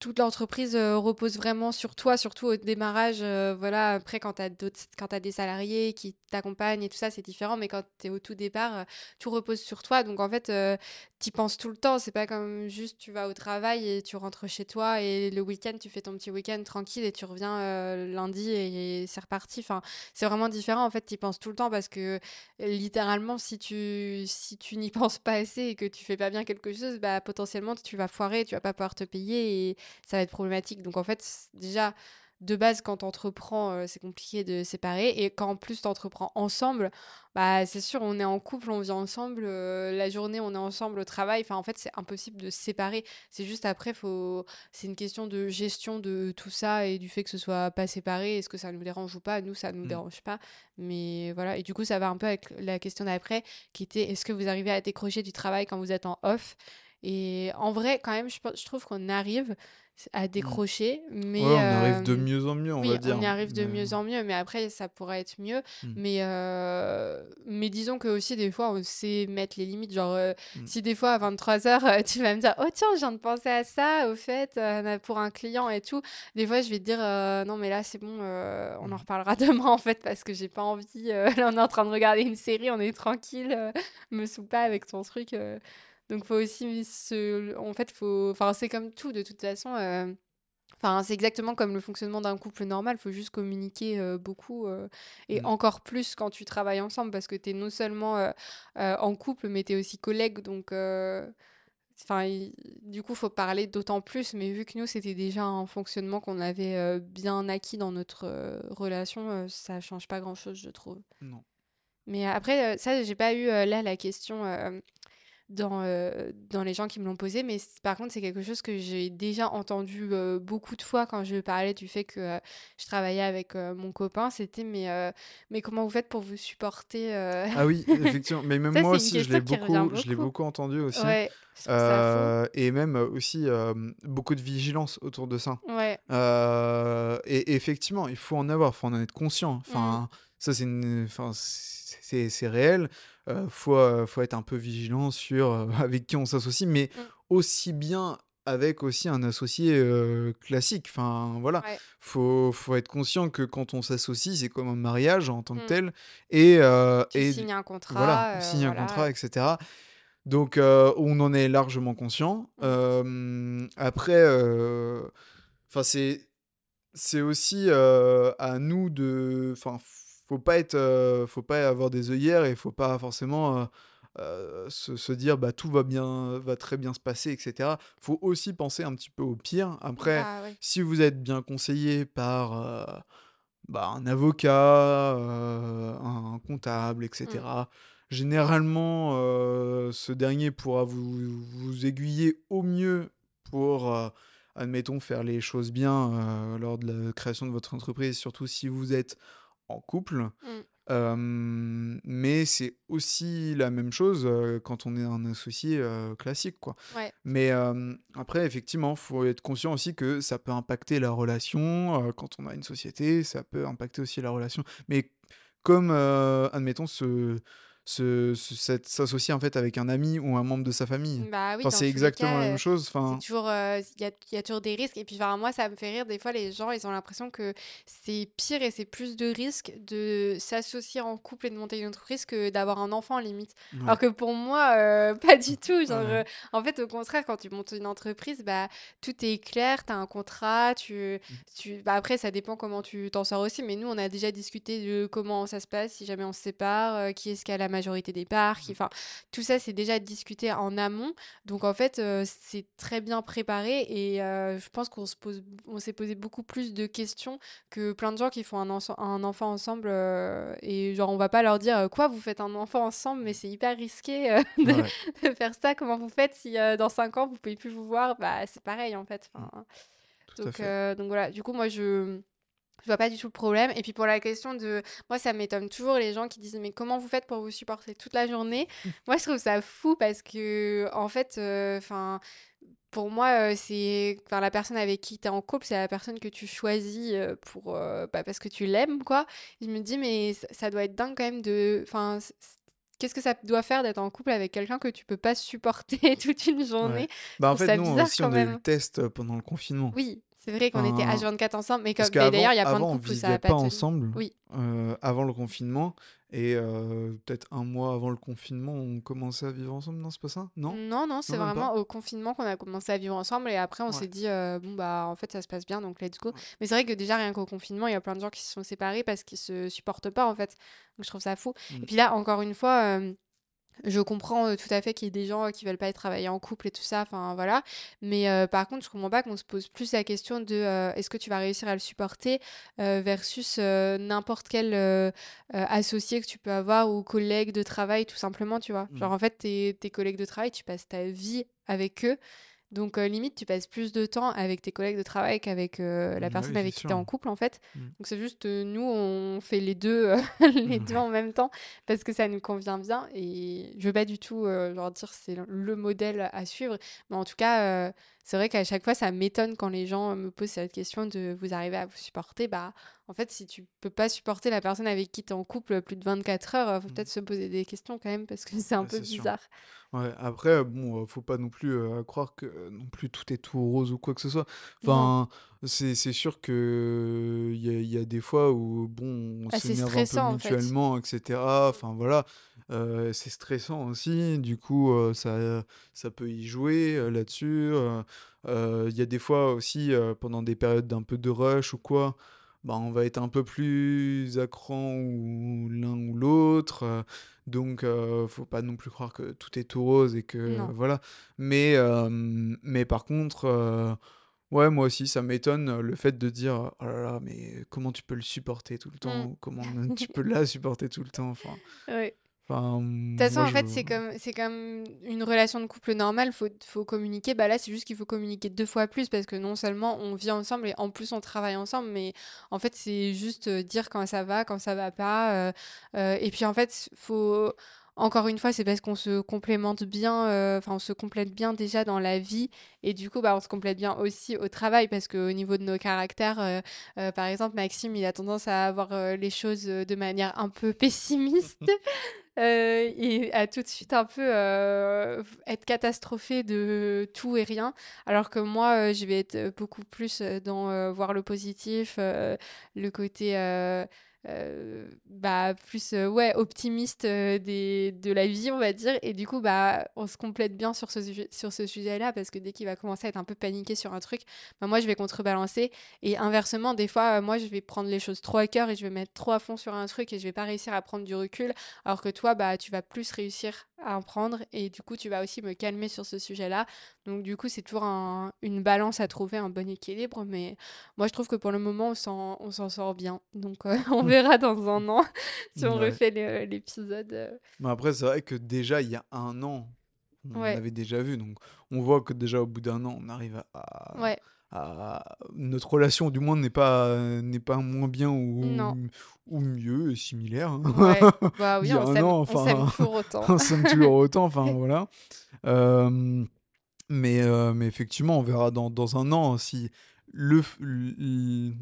toute l'entreprise euh, repose vraiment sur toi, surtout au démarrage. Euh, voilà, après, quand tu as d'autres, quand tu as des salariés qui t'accompagnent et tout ça, c'est différent. Mais quand tu es au tout départ, euh, tout repose sur toi. Donc, en fait, euh, tu y penses tout le temps. C'est pas comme juste tu vas au travail et tu rentres chez toi. Et le week-end, tu fais ton petit week-end tranquille et tu reviens euh, lundi et, et c'est reparti. Enfin, c'est vraiment différent. En fait, tu y penses tout le temps parce que littéralement, si tu, si tu n'y penses pas assez et que tu fais pas bien quelque chose, bah, potentiellement, tu vas foirer, tu vas pas pouvoir te payer. Et ça va être problématique. Donc en fait, déjà, de base, quand t'entreprends, euh, c'est compliqué de séparer. Et quand en plus t'entreprends ensemble, bah c'est sûr, on est en couple, on vit ensemble. Euh, la journée, on est ensemble au travail. Enfin, en fait, c'est impossible de se séparer. C'est juste après, faut... c'est une question de gestion de tout ça et du fait que ce soit pas séparé. Est-ce que ça nous dérange ou pas ? Nous, ça nous mmh. dérange pas. Mais voilà. Et du coup, ça va un peu avec la question d'après, qui était, est-ce que vous arrivez à décrocher du travail quand vous êtes en off ? Et en vrai, quand même, je, je trouve qu'on arrive à décrocher, mais... Ouais, on arrive euh, de mieux en mieux, on oui, va dire. on y arrive de mais... mieux en mieux, mais après, ça pourrait être mieux. Mm. Mais, euh, mais disons que aussi des fois, on sait mettre les limites. Genre, euh, mm. si des fois, à vingt-trois heures, tu vas me dire « Oh tiens, je viens de penser à ça, au fait, euh, pour un client et tout. » Des fois, je vais te dire euh, « Non, mais là, c'est bon, euh, on en reparlera demain, en fait, parce que j'ai pas envie. Euh, là, on est en train de regarder une série, on est tranquille. Euh, me saoule pas avec ton truc. Euh. » Donc, faut aussi se... En fait, faut... Enfin, c'est comme tout, de toute façon. Euh... Enfin, c'est exactement comme le fonctionnement d'un couple normal. Il faut juste communiquer euh, beaucoup. Euh... Et mmh. encore plus quand tu travailles ensemble. Parce que tu es non seulement euh, euh, en couple, mais tu es aussi collègue. Donc, euh... enfin, y... du coup, il faut parler d'autant plus. Mais vu que nous, c'était déjà un fonctionnement qu'on avait euh, bien acquis dans notre euh, relation, euh, ça ne change pas grand-chose, je trouve. Non. Mais après, euh, ça, j'ai pas eu, euh, là, la question... Euh... Dans, euh, dans les gens qui me l'ont posé, mais par contre c'est quelque chose que j'ai déjà entendu euh, beaucoup de fois quand je parlais du fait que euh, je travaillais avec euh, mon copain. C'était mais, euh, mais comment vous faites pour vous supporter euh... Ah oui, effectivement, mais même ça, moi aussi je l'ai beaucoup, beaucoup. je l'ai beaucoup entendu aussi, ouais, euh, et même aussi euh, beaucoup de vigilance autour de ça, ouais. euh, et, et effectivement il faut en avoir, il faut en être conscient, enfin, mm. ça c'est, une, enfin, c'est, c'est, c'est réel. Il euh, faut, euh, faut être un peu vigilant sur euh, avec qui on s'associe, mais mm. aussi bien avec aussi un associé euh, classique. Enfin, voilà. Ouais. Faut, faut être conscient que quand on s'associe, c'est comme un mariage en tant mm. que tel. Et, euh, tu et, signes un contrat. Voilà, on euh, signe voilà. un contrat, et cetera. Donc, euh, on en est largement conscient. Euh, après, euh, c'est, c'est aussi euh, à nous de... Faut pas être, euh, faut pas avoir des œillères et faut pas forcément euh, euh, se, se dire bah tout va bien, va très bien se passer, et cetera. Faut aussi penser un petit peu au pire. Après, ah, ouais. si vous êtes bien conseillé par euh, bah, un avocat, euh, un comptable, et cetera. Mmh. Généralement, euh, ce dernier pourra vous, vous aiguiller au mieux pour euh, admettons faire les choses bien euh, lors de la création de votre entreprise, surtout si vous êtes en couple, mm. euh, mais c'est aussi la même chose euh, quand on est un associé euh, classique, quoi. Ouais. Mais euh, après, effectivement, faut être conscient aussi que ça peut impacter la relation euh, quand on a une société, ça peut impacter aussi la relation. Mais comme, euh, admettons, ce, ce, ce, cette, s'associer en fait avec un ami ou un membre de sa famille, bah oui, enfin, c'est exactement cas, la même chose. Enfin, il euh, y, a, y a toujours des risques. Et puis, enfin, moi, ça me fait rire. Des fois, les gens, ils ont l'impression que c'est pire et c'est plus de risques de s'associer en couple et de monter une entreprise que d'avoir un enfant, limite. Ouais. Alors que pour moi, euh, pas du tout. Genre, ouais. euh, en fait, au contraire, quand tu montes une entreprise, bah, tout est clair. Tu as un contrat. Tu, tu... Bah, après, ça dépend comment tu t'en sors aussi. Mais nous, on a déjà discuté de comment ça se passe si jamais on se sépare, euh, qui est ce qu'elle a majorité des parcs, enfin tout ça c'est déjà discuté en amont, donc en fait euh, c'est très bien préparé et euh, je pense qu'on se pose, on s'est posé beaucoup plus de questions que plein de gens qui font un, enso- un enfant ensemble euh, et genre on va pas leur dire quoi vous faites un enfant ensemble mais c'est hyper risqué euh, de, ouais. de faire ça, comment vous faites si euh, dans cinq ans vous pouvez plus vous voir, bah c'est pareil en fait, enfin, tout donc, à fait. Euh, donc voilà, du coup moi je Je vois pas du tout le problème. Et puis pour la question de... Moi, ça m'étonne toujours les gens qui disent « Mais comment vous faites pour vous supporter toute la journée ?» Moi, je trouve ça fou parce que, en fait, euh, pour moi, euh, c'est... la personne avec qui t'es en couple, c'est la personne que tu choisis pour, euh, bah, parce que tu l'aimes, quoi. Je me dis « Mais ça doit être dingue quand même de... » Qu'est-ce que ça doit faire d'être en couple avec quelqu'un que tu peux pas supporter toute une journée ouais. Bah, en fait, nous aussi, on a eu le test pendant le confinement. Oui. C'est vrai qu'on était H vingt-quatre ensemble, mais, comme... mais d'ailleurs, il y a plein de couples où ça n'a pas tenu. Avant, on ne vivait pas ensemble, oui. euh, avant le confinement, et euh, peut-être un mois avant le confinement, on commençait à vivre ensemble, non, c'est pas ça ? Non, non, non, c'est non, vraiment au confinement qu'on a commencé à vivre ensemble, et après, on ouais. s'est dit, euh, bon, bah, en fait, ça se passe bien, donc let's go. Ouais. Mais c'est vrai que déjà, rien qu'au confinement, il y a plein de gens qui se sont séparés parce qu'ils ne se supportent pas, en fait. Donc, je trouve ça fou. Mmh. Et puis là, encore une fois... Euh... Je comprends tout à fait qu'il y ait des gens qui veulent pas travailler en couple et tout ça, enfin voilà. Mais euh, par contre, je comprends pas qu'on se pose plus la question de euh, est-ce que tu vas réussir à le supporter euh, versus euh, n'importe quel euh, euh, associé que tu peux avoir ou collègue de travail, tout simplement, tu vois. Genre en fait, tes, tes collègues de travail, tu passes ta vie avec eux. Donc euh, limite, tu passes plus de temps avec tes collègues de travail qu'avec euh, la personne oui, avec qui tu es en couple, en fait. Mm. Donc c'est juste, euh, nous, on fait les deux, euh, les mm. deux en même temps parce que ça nous convient bien. Et je veux pas du tout euh, genre dire c'est le modèle à suivre. Mais en tout cas, euh, c'est vrai qu'à chaque fois, ça m'étonne quand les gens me posent cette question de vous arrivez à vous supporter. Bah, en fait, si tu peux pas supporter la personne avec qui tu es en couple plus de vingt-quatre heures, il faut mm. peut-être se poser des questions quand même parce que c'est un ouais, peu c'est bizarre. Sûr. Ouais, après, bon, faut pas non plus euh, croire que euh, non plus tout est tout rose ou quoi que ce soit. Enfin, c'est, c'est sûr que il y, y a des fois où bon, on ah, s'énerve un peu mutuellement, en fait. et cetera. Enfin voilà, euh, c'est stressant aussi. Du coup, euh, ça, ça peut y jouer euh, là-dessus. Il euh, y a des fois aussi euh, pendant des périodes d'un peu de rush ou quoi. Bah, on va être un peu plus à cran ou l'un ou l'autre, euh, donc euh, faut pas non plus croire que tout est tout rose et que euh, voilà. Mais euh, mais par contre, euh, ouais moi aussi ça m'étonne le fait de dire oh là là mais comment tu peux le supporter tout le temps, mmh. comment tu peux la supporter tout le temps, enfin. Oui. De enfin, toute façon, en fait, je... c'est, comme, c'est comme une relation de couple normale, il faut, faut communiquer. Bah là, c'est juste qu'il faut communiquer deux fois plus parce que non seulement on vit ensemble et en plus on travaille ensemble, mais en fait, c'est juste dire quand ça va, quand ça va pas. Euh, euh, et puis, en fait, faut... encore une fois, c'est parce qu'on se complémente bien, euh, enfin, on se complète bien déjà dans la vie et du coup, bah, on se complète bien aussi au travail parce qu'au niveau de nos caractères, euh, euh, par exemple, Maxime, il a tendance à avoir euh, les choses de manière un peu pessimiste. Euh, et à tout de suite un peu euh, être catastrophée de tout et rien, alors que moi euh, je vais être beaucoup plus dans euh, voir le positif, euh, le côté euh, euh, bah, plus euh, ouais, optimiste euh, des, de la vie, on va dire. Et du coup, bah, on se complète bien sur ce, su- sur ce sujet-là, parce que dès qu'il va commencer à être un peu paniqué sur un truc, bah, moi, je vais contrebalancer. Et inversement, des fois, euh, moi, je vais prendre les choses trop à cœur et je vais mettre trop à fond sur un truc et je vais pas réussir à prendre du recul, alors que toi, bah, tu vas plus réussir à en prendre. Et du coup, tu vas aussi me calmer sur ce sujet-là. Donc, du coup, c'est toujours un, une balance à trouver, un bon équilibre. Mais moi, je trouve que pour le moment, on s'en, on s'en sort bien. Donc, euh, on verra dans un an si on ouais. refait le, l'épisode. Mais après, c'est vrai que déjà, il y a un an, on ouais. l'avait déjà vu. Donc, on voit que déjà, au bout d'un an, on arrive à... Ouais. à... Notre relation, du moins, n'est pas, n'est pas moins bien ou, ou mieux et similaire. Hein. Ouais. Bah oui, on s'aime, an, enfin, on s'aime toujours autant. on s'aime toujours autant, enfin, voilà. Euh... Mais, euh, mais effectivement, on verra dans, dans un an si le, le,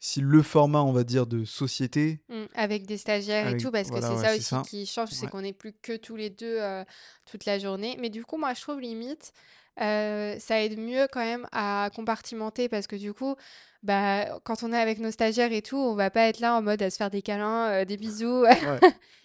si le format, on va dire, de société... Mmh, avec des stagiaires avec, et tout, parce voilà, que c'est ouais, ça c'est aussi ça. Qui change, ouais. c'est qu'on n'est plus que tous les deux euh, toute la journée. Mais du coup, moi, je trouve limite, euh, ça aide mieux quand même à compartimenter, parce que du coup... Bah, quand on est avec nos stagiaires et tout, on va pas être là en mode à se faire des câlins, euh, des bisous. Ouais,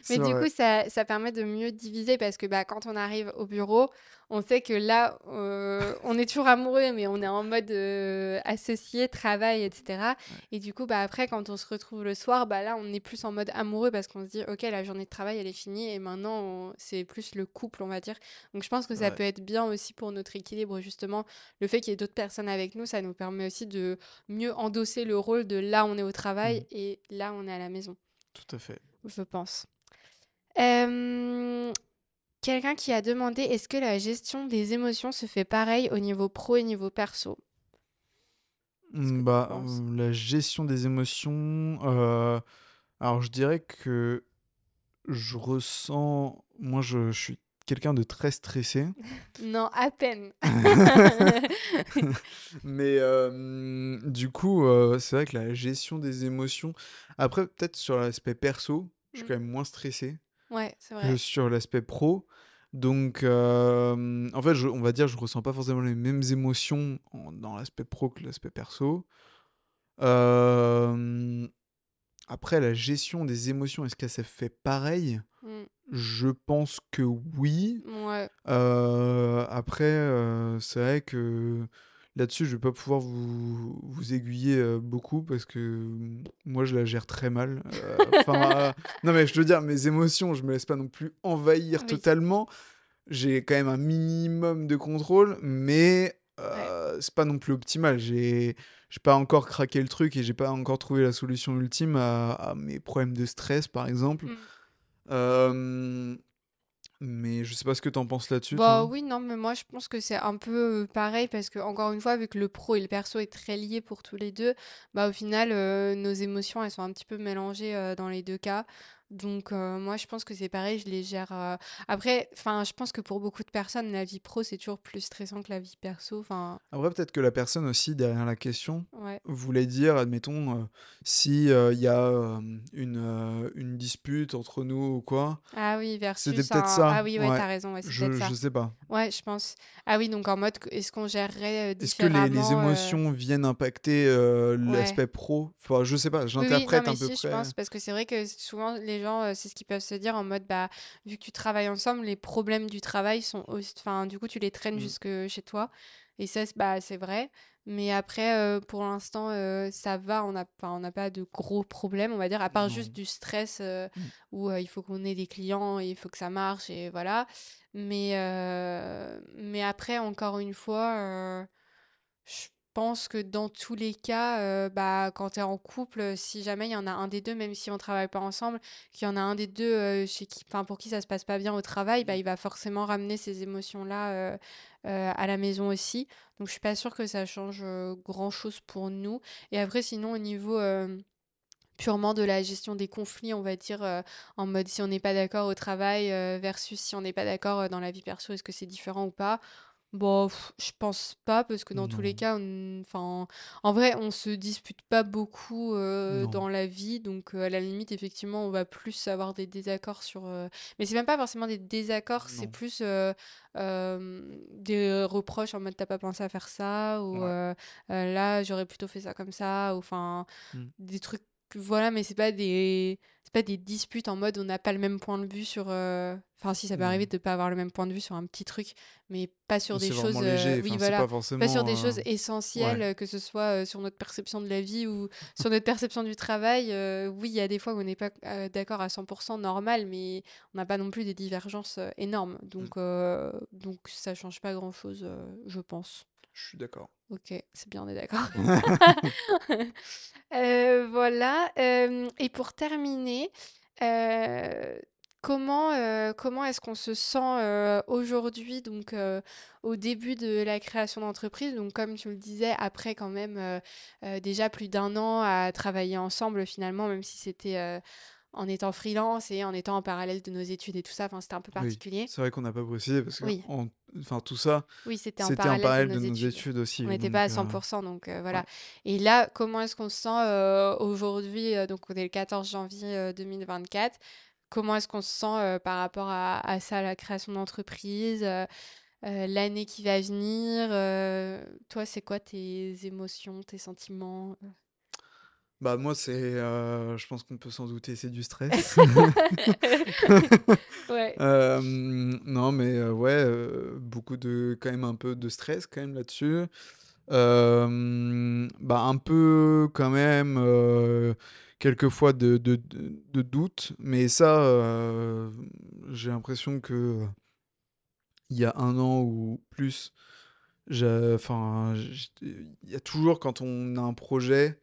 mais du vrai. coup, ça, ça permet de mieux diviser, parce que bah, quand on arrive au bureau, on sait que là, euh, on est toujours amoureux, mais on est en mode euh, associé, travail, et cetera. Ouais. Et du coup, bah, après, quand on se retrouve le soir, bah, là, on est plus en mode amoureux, parce qu'on se dit, ok, la journée de travail, elle est finie, et maintenant, on... c'est plus le couple, on va dire. Donc, je pense que ça ouais. peut être bien aussi pour notre équilibre, justement. Le fait qu'il y ait d'autres personnes avec nous, ça nous permet aussi de mieux endosser le rôle de là on est au travail mmh. et là on est à la maison. Tout à fait. Je pense. Euh, quelqu'un qui a demandé, est-ce que la gestion des émotions se fait pareil au niveau pro et niveau perso ? Bah, euh, la gestion des émotions... Euh, alors je dirais que je ressens... Moi je, je suis quelqu'un de très stressé. Non, à peine. Mais euh, du coup, euh, c'est vrai que la gestion des émotions... Après, peut-être sur l'aspect perso, je suis quand même moins stressé ouais, c'est vrai. Que sur l'aspect pro. Donc, euh, en fait, je, on va dire je ne ressens pas forcément les mêmes émotions en, dans l'aspect pro que l'aspect perso. Euh, après, la gestion des émotions, est-ce qu'elle s'est fait pareil ? Mm. Je pense que oui. Ouais. Euh, après, euh, c'est vrai que là-dessus, je ne vais pas pouvoir vous, vous aiguiller euh, beaucoup, parce que moi, je la gère très mal. Euh, euh, non, mais je veux dire, mes émotions, je ne me laisse pas non plus envahir oui. totalement. J'ai quand même un minimum de contrôle, mais euh, ouais. c'est pas non plus optimal. J'ai... J'ai pas encore craqué le truc et j'ai pas encore trouvé la solution ultime à, à mes problèmes de stress, par exemple. Mm. Euh, mais je sais pas ce que t'en penses là-dessus. Bah oui, non, mais moi je pense que c'est un peu pareil, parce que encore une fois, vu que le pro et le perso est très lié pour tous les deux, bah au final euh, nos émotions elles sont un petit peu mélangées euh, dans les deux cas. Donc euh, moi je pense que c'est pareil, je les gère euh... après, enfin je pense que pour beaucoup de personnes la vie pro c'est toujours plus stressant que la vie perso, enfin après peut-être que la personne aussi derrière la question ouais. voulait dire, admettons euh, si il euh, y a euh, une euh, une dispute entre nous ou quoi. Ah oui, versus c'était peut-être un... ça. Ah oui ouais, ouais. t'as raison ouais, c'est je, peut-être ça. Je sais pas. Ouais, je pense. Ah oui, donc en mode est-ce qu'on gérerait euh, différemment. Est-ce que les, les émotions euh... viennent impacter euh, l'aspect ouais. pro, enfin je sais pas, j'interprète oui, oui, non, mais un si, peu près. Je pense parce que c'est vrai que souvent les gens, c'est ce qu'ils peuvent se dire en mode bah vu que tu travailles ensemble, les problèmes du travail sont aussi, enfin du coup tu les traînes mmh. jusque chez toi et ça bah c'est vrai, mais après euh, pour l'instant euh, ça va, on a enfin on n'a pas de gros problèmes on va dire, à part non. juste du stress euh, mmh. où euh, il faut qu'on ait des clients et il faut que ça marche et voilà, mais euh, mais après encore une fois euh, je Je pense que dans tous les cas, euh, bah, quand tu es en couple, si jamais il y en a un des deux, même si on ne travaille pas ensemble, qu'il y en a un des deux euh, chez qui, pour qui ça ne se passe pas bien au travail, bah, il va forcément ramener ces émotions-là euh, euh, à la maison aussi. Donc, je ne suis pas sûre que ça change euh, grand-chose pour nous. Et après, sinon, au niveau... Euh, purement de la gestion des conflits, on va dire, euh, en mode si on n'est pas d'accord au travail euh, versus si on n'est pas d'accord euh, dans la vie perso, est-ce que c'est différent ou pas ? Bon, pff, je pense pas, parce que dans non. tous les cas, on, en, en vrai, on se dispute pas beaucoup euh, dans la vie, donc euh, à la limite, effectivement, on va plus avoir des désaccords sur... Euh... Mais c'est même pas forcément des désaccords, non. c'est plus euh, euh, des reproches en mode t'as pas pensé à faire ça, ou ouais. euh, euh, là, j'aurais plutôt fait ça comme ça, ou enfin, mm. des trucs voilà, mais c'est pas des c'est pas des disputes en mode on n'a pas le même point de vue sur euh... enfin si ça peut mmh. arriver de pas avoir le même point de vue sur un petit truc, mais pas sur des choses léger, euh... oui, voilà, pas, pas sur des euh... choses essentielles, ouais. que ce soit euh, sur notre perception de la vie ou sur notre perception du travail. Euh, oui, il y a des fois où on n'est pas euh, d'accord à cent pour cent, normal, mais on n'a pas non plus des divergences euh, énormes, donc mmh. euh, donc ça change pas grand chose, euh, je pense. Je suis d'accord. Ok, c'est bien, on est d'accord. euh, voilà. Euh, et pour terminer, euh, comment, euh, comment est-ce qu'on se sent euh, aujourd'hui, donc euh, au début de la création d'entreprise, donc comme tu le disais, après quand même euh, euh, déjà plus d'un an à travailler ensemble finalement, même si c'était... Euh, en étant freelance et en étant en parallèle de nos études et tout ça, enfin c'était un peu particulier. Oui, c'est vrai qu'on n'a pas précisé parce que oui. on... enfin tout ça, oui, c'était en parallèle, en parallèle de, nos de nos études, études aussi. On n'était pas à cent pour cent, donc euh, voilà. Ouais. Et là, comment est-ce qu'on se sent euh, aujourd'hui, donc on est le quatorze janvier deux mille vingt-quatre, comment est-ce qu'on se sent euh, par rapport à, à ça, la création d'entreprise, euh, euh, l'année qui va venir, euh, toi c'est quoi tes émotions, tes sentiments? Bah moi c'est, euh, je pense qu'on peut s'en douter, c'est du stress. ouais. euh, non mais euh, ouais, euh, beaucoup de, quand même un peu de stress quand même là-dessus. Euh, bah un peu quand même euh, quelquefois de, de, de, de doute, mais ça euh, j'ai l'impression que il y a un an ou plus, enfin il y a toujours quand on a un projet.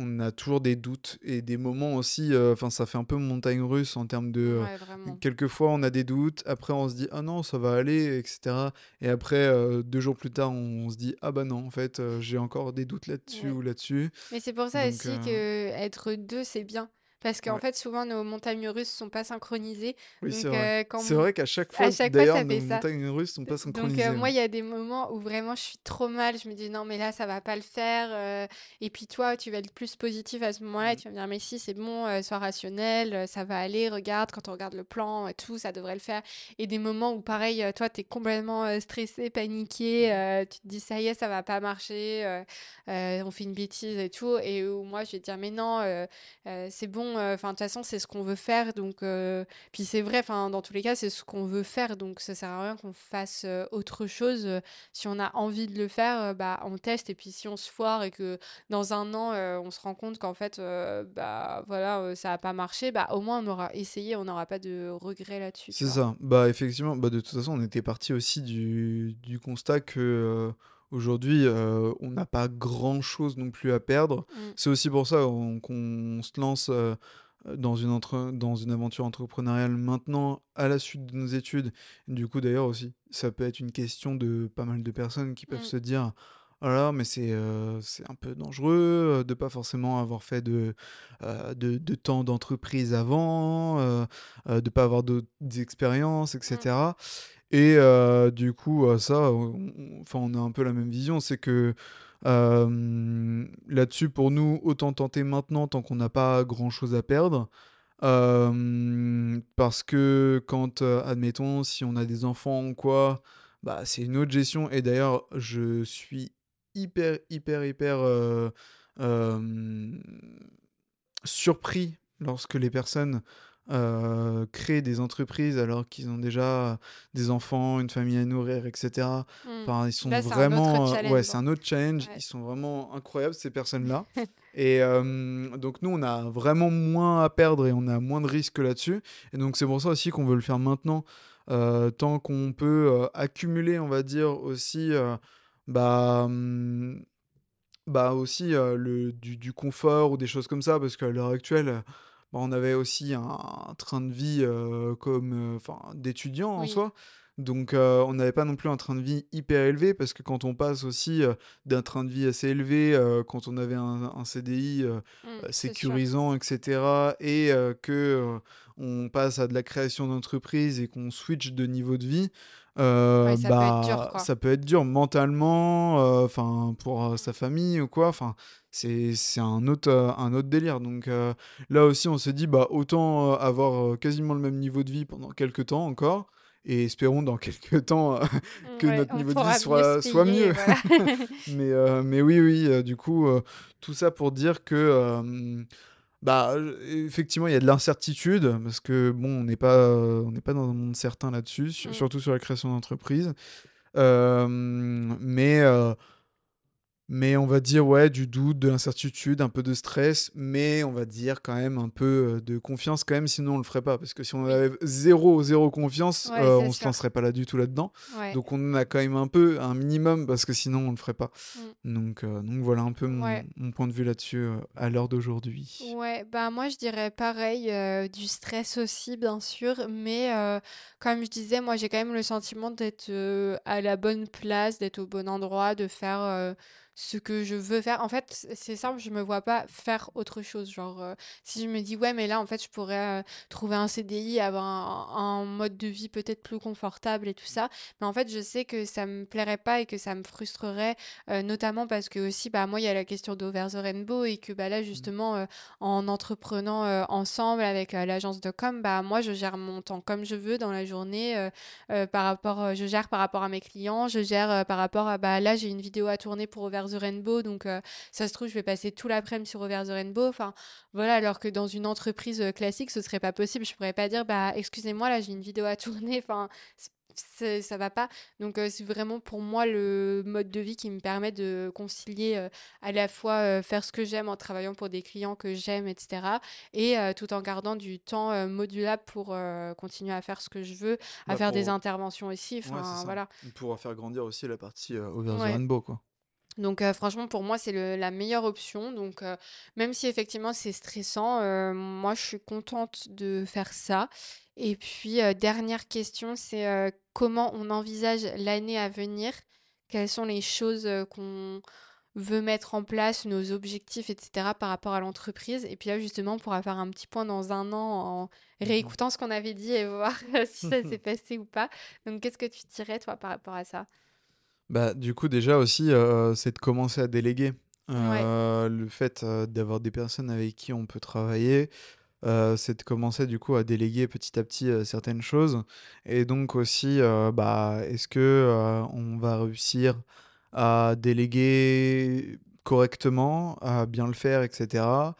On a toujours des doutes et des moments aussi, enfin euh, ça fait un peu montagne russe en termes de... Ouais, euh, quelquefois on a des doutes, après on se dit « Ah non, ça va aller », et cetera. Et après, euh, deux jours plus tard, on, on se dit « Ah bah non, en fait, euh, j'ai encore des doutes là-dessus ouais. ou là-dessus ». Mais c'est pour ça Donc, aussi euh... qu'être deux, c'est bien. Parce qu'en ouais. fait, souvent, nos montagnes russes ne sont pas synchronisées. Oui, c'est vrai. Euh, c'est mon... vrai qu'à chaque fois, chaque d'ailleurs, fois, nos montagnes russes ne sont pas synchronisées. Donc, euh, moi, il y a des moments où vraiment, je suis trop mal. Je me dis, non, mais là, ça ne va pas le faire. Euh... Et puis, toi, tu vas être plus positif à ce moment-là. Mm. Et tu vas me dire, mais si, c'est bon, euh, sois rationnel, euh, ça va aller. Regarde, quand on regarde le plan, euh, tout, ça devrait le faire. Et des moments où, pareil, euh, toi, tu es complètement euh, stressé, paniqué. Euh, tu te dis, ça y est, ça ne va pas marcher. Euh, euh, on fait une bêtise et tout. Et où moi, je vais te dire, mais non, euh, euh, c'est bon. Enfin, de toute façon, c'est ce qu'on veut faire, donc euh... puis c'est vrai, enfin dans tous les cas c'est ce qu'on veut faire, donc ça sert à rien qu'on fasse euh, autre chose. Euh, si on a envie de le faire, euh, bah on teste, et puis si on se foire et que dans un an euh, on se rend compte qu'en fait euh, bah voilà euh, ça a pas marché, bah au moins on aura essayé, on n'aura pas de regrets là-dessus. C'est ça. Bah effectivement, bah de toute façon on était parti aussi du, du constat que euh... Aujourd'hui, euh, on n'a pas grand-chose non plus à perdre. Mm. C'est aussi pour ça on, qu'on se lance euh, dans, une entre... dans une aventure entrepreneuriale maintenant, à la suite de nos études. Du coup, d'ailleurs aussi, ça peut être une question de pas mal de personnes qui peuvent mm. se dire « Ah là, mais c'est, euh, c'est un peu dangereux de ne pas forcément avoir fait de, euh, de, de temps d'entreprise avant, euh, euh, de ne pas avoir d'autres expériences, et cetera Mm. » Et euh, du coup, ça, enfin, on, on a un peu la même vision, c'est que euh, là-dessus, pour nous, autant tenter maintenant tant qu'on n'a pas grand-chose à perdre, euh, parce que quand, admettons, si on a des enfants ou quoi, bah, c'est une autre gestion. Et d'ailleurs, je suis hyper, hyper, hyper euh, euh, surpris lorsque les personnes... Euh, créer des entreprises alors qu'ils ont déjà des enfants, une famille à nourrir, et cetera. Mmh. Enfin, ils sont Là, c'est vraiment, un autre challenge, ouais, c'est un autre challenge. Ouais. Ils sont vraiment incroyables ces personnes-là. Et euh, donc nous, on a vraiment moins à perdre et on a moins de risques là-dessus. Et donc c'est pour ça aussi qu'on veut le faire maintenant, euh, tant qu'on peut euh, accumuler, on va dire aussi, euh, bah. Hum, bah aussi euh, le du, du confort ou des choses comme ça, parce qu'à l'heure actuelle. Bah, on avait aussi un, un train de vie euh, comme, enfin, euh, d'étudiant oui. en soi. Donc, euh, on n'avait pas non plus un train de vie hyper élevé parce que quand on passe aussi euh, d'un train de vie assez élevé, euh, quand on avait un, un C D I euh, mmh, sécurisant, et cetera, et euh, que euh, on passe à de la création d'entreprise et qu'on switch de niveau de vie, euh, ouais, ça, bah, peut être dur, quoi. Ça peut être dur mentalement, enfin euh, pour euh, sa famille ou quoi. Enfin, c'est c'est un autre euh, un autre délire. Donc euh, là aussi, on s'est dit bah autant euh, avoir euh, quasiment le même niveau de vie pendant quelques temps encore. Et espérons dans quelques temps euh, que ouais, notre niveau de vie soit, soit mieux. Voilà. mais, euh, mais oui, oui, euh, du coup, euh, tout ça pour dire que euh, Bah, effectivement, il y a de l'incertitude parce que bon, on n'est pas, euh, on n'est pas dans un monde certain là-dessus, su- Mmh. surtout sur la création d'entreprise. Euh, mais, euh, mais on va dire ouais, du doute, de l'incertitude, un peu de stress, mais on va dire quand même un peu euh, de confiance quand même, sinon on le ferait pas parce que si on Oui. avait zéro, zéro confiance, Ouais, euh, c'est on se sûr. lancerait pas là du tout là-dedans. Ouais. Donc on en a quand même un peu, un minimum parce que sinon on le ferait pas. Mm. Donc, euh, donc voilà un peu mon, Ouais. mon point de vue là-dessus euh, à l'heure d'aujourd'hui. Ouais, ben moi je dirais pareil, euh, du stress aussi bien sûr, mais euh, comme je disais, moi j'ai quand même le sentiment d'être euh, à la bonne place, d'être au bon endroit, de faire euh, ce que je veux faire. En fait, c- c'est simple, je me vois pas faire autre chose. Genre, euh, si je me dis, ouais, mais là en fait je pourrais euh, trouver un C D I, avoir un, un mode de vie peut-être plus confortable et tout ça, mais en fait je sais que ça me plairait pas et que ça me frustrerait, euh, notamment parce que aussi, bah moi il y a la question d'Over the Rainbow et que bah là Mm. justement, euh, en entreprenant euh, ensemble avec euh, l'agence de com, bah moi je gère mon temps comme je veux dans la journée, euh, euh, par rapport euh, je gère par rapport à mes clients, je gère euh, par rapport à bah là j'ai une vidéo à tourner pour Over the Rainbow, donc euh, ça se trouve je vais passer tout l'après-midi sur Over the Rainbow, enfin voilà, alors que dans une entreprise euh, classique ce serait pas possible, je pourrais pas dire bah excusez-moi là j'ai une vidéo à tourner, enfin c'est- c'est- ça va pas. Donc euh, c'est vraiment pour moi le mode de vie qui me permet de concilier euh, à la fois euh, faire ce que j'aime en travaillant pour des clients que j'aime, et cetera. Et euh, tout en gardant du temps euh, modulable pour euh, continuer à faire ce que je veux, à Bah faire des pour, interventions aussi. ouais, c'est Enfin, ça. voilà. Pouvoir faire grandir aussi la partie euh, Over the Ouais. Rainbow, quoi. Donc euh, franchement pour moi c'est le- la meilleure option. Donc euh, même si effectivement c'est stressant, euh, moi je suis contente de faire ça. Et puis euh, dernière question, c'est euh, comment on envisage l'année à venir? Quelles sont les choses euh, qu'on veut mettre en place, nos objectifs, et cetera par rapport à l'entreprise? Et puis là justement on pourra faire un petit point dans un an en réécoutant ce qu'on avait dit et voir si ça s'est Mhm. passé ou pas. Donc qu'est-ce que tu dirais toi par rapport à ça? Bah, du coup, déjà aussi, euh, c'est de commencer à déléguer. Ouais, Euh, le fait euh, d'avoir des personnes avec qui on peut travailler, euh, c'est de commencer du coup à déléguer petit à petit euh, certaines choses. Et donc aussi, euh, bah, est-ce que euh, on va réussir à déléguer correctement, à bien le faire, et cetera.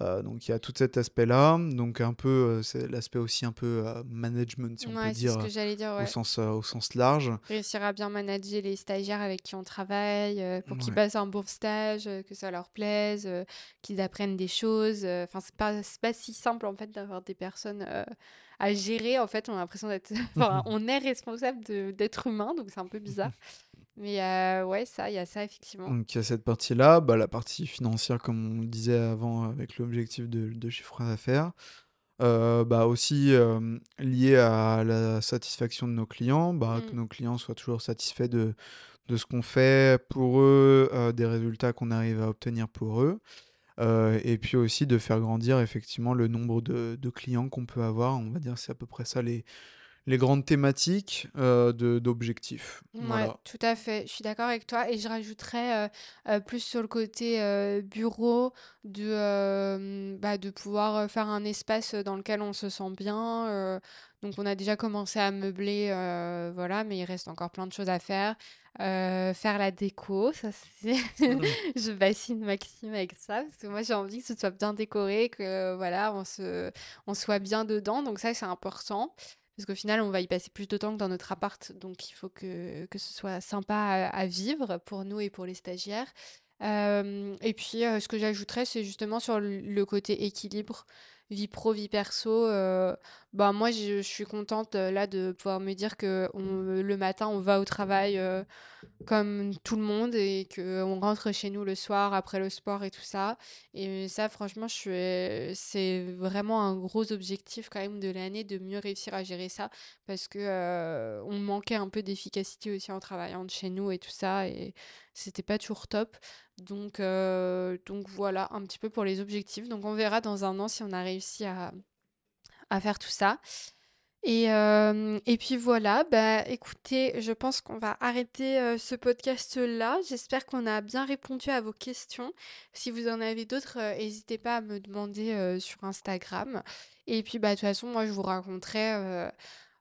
Euh, donc il y a tout cet aspect-là. Donc un peu, euh, c'est l'aspect aussi un peu euh, management, si on peut ouais c'est ce que dire, j'allais dire, au ouais. sens, euh, au sens large. Réussir à bien manager les stagiaires avec qui on travaille, euh, pour qu'ils Ouais. passent un bon stage, euh, que ça leur plaise, euh, qu'ils apprennent des choses. euh, Enfin, c'est pas, c'est pas si simple en fait d'avoir des personnes euh, à gérer. En fait, on a l'impression d'être, enfin, on est responsable de- d'être humain, donc c'est un peu bizarre. Mais euh, ouais, ça, il y a ça effectivement. Donc il y a cette partie-là, bah, la partie financière comme on le disait avant avec l'objectif de, de chiffre d'affaires. Euh, bah aussi euh, lié à la satisfaction de nos clients, bah, que Mm. nos clients soient toujours satisfaits de, de ce qu'on fait pour eux, euh, des résultats qu'on arrive à obtenir pour eux. Euh, et puis aussi de faire grandir effectivement le nombre de, de clients qu'on peut avoir. On va dire c'est à peu près ça les, les grandes thématiques euh, de- d'objectifs. Ouais, Voilà. tout à fait, je suis d'accord avec toi et je rajouterais euh, euh, plus sur le côté euh, bureau de, euh, bah, de pouvoir euh, faire un espace dans lequel on se sent bien. euh, donc on a déjà commencé à meubler, euh, voilà, mais il reste encore plein de choses à faire. Euh, faire la déco, ça c'est... Je bassine Maxime avec ça parce que moi j'ai envie que ce soit bien décoré, que euh, voilà, on se... on soit bien dedans, donc ça c'est important. Parce qu'au final, on va y passer plus de temps que dans notre appart, donc il faut que, que ce soit sympa à, à vivre pour nous et pour les stagiaires. Euh, et puis, euh, ce que j'ajouterais, c'est justement sur le le côté équilibre, vie pro, vie perso. euh, bah, moi, je, je suis contente euh, là de pouvoir me dire que on- le matin, on va au travail euh, comme tout le monde et que on rentre chez nous le soir après le sport et tout ça. Et ça, franchement, je suis... c'est vraiment un gros objectif quand même de l'année de mieux réussir à gérer ça parce que euh, on manquait un peu d'efficacité aussi en travaillant de chez nous et tout ça et c'était pas toujours top. Donc, euh, donc voilà un petit peu pour les objectifs. Donc on verra dans un an si on a réussi à, à faire tout ça. Et, euh, et puis voilà, bah écoutez, je pense qu'on va arrêter euh, ce podcast-là. J'espère qu'on a bien répondu à vos questions. Si vous en avez d'autres, euh, n'hésitez pas à me demander euh, sur Instagram. Et puis bah de toute façon, moi je vous raconterai euh,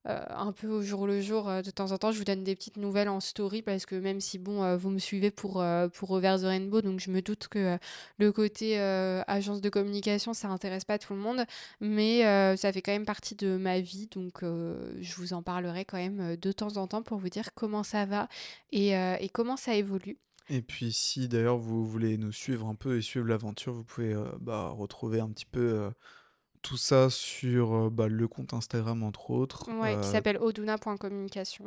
euh, un peu au jour le jour. De temps en temps, je vous donne des petites nouvelles en story parce que même si bon, euh, vous me suivez pour, euh, pour Over the Rainbow, donc je me doute que euh, le côté euh, agence de communication, ça intéresse pas tout le monde, mais euh, ça fait quand même partie de ma vie, donc euh, je vous en parlerai quand même de temps en temps pour vous dire comment ça va et, euh, et comment ça évolue. Et puis si d'ailleurs vous voulez nous suivre un peu et suivre l'aventure, vous pouvez euh, bah, retrouver un petit peu euh, tout ça sur euh, bah, le compte Instagram entre autres. Ouais, euh... qui s'appelle oduna point communication.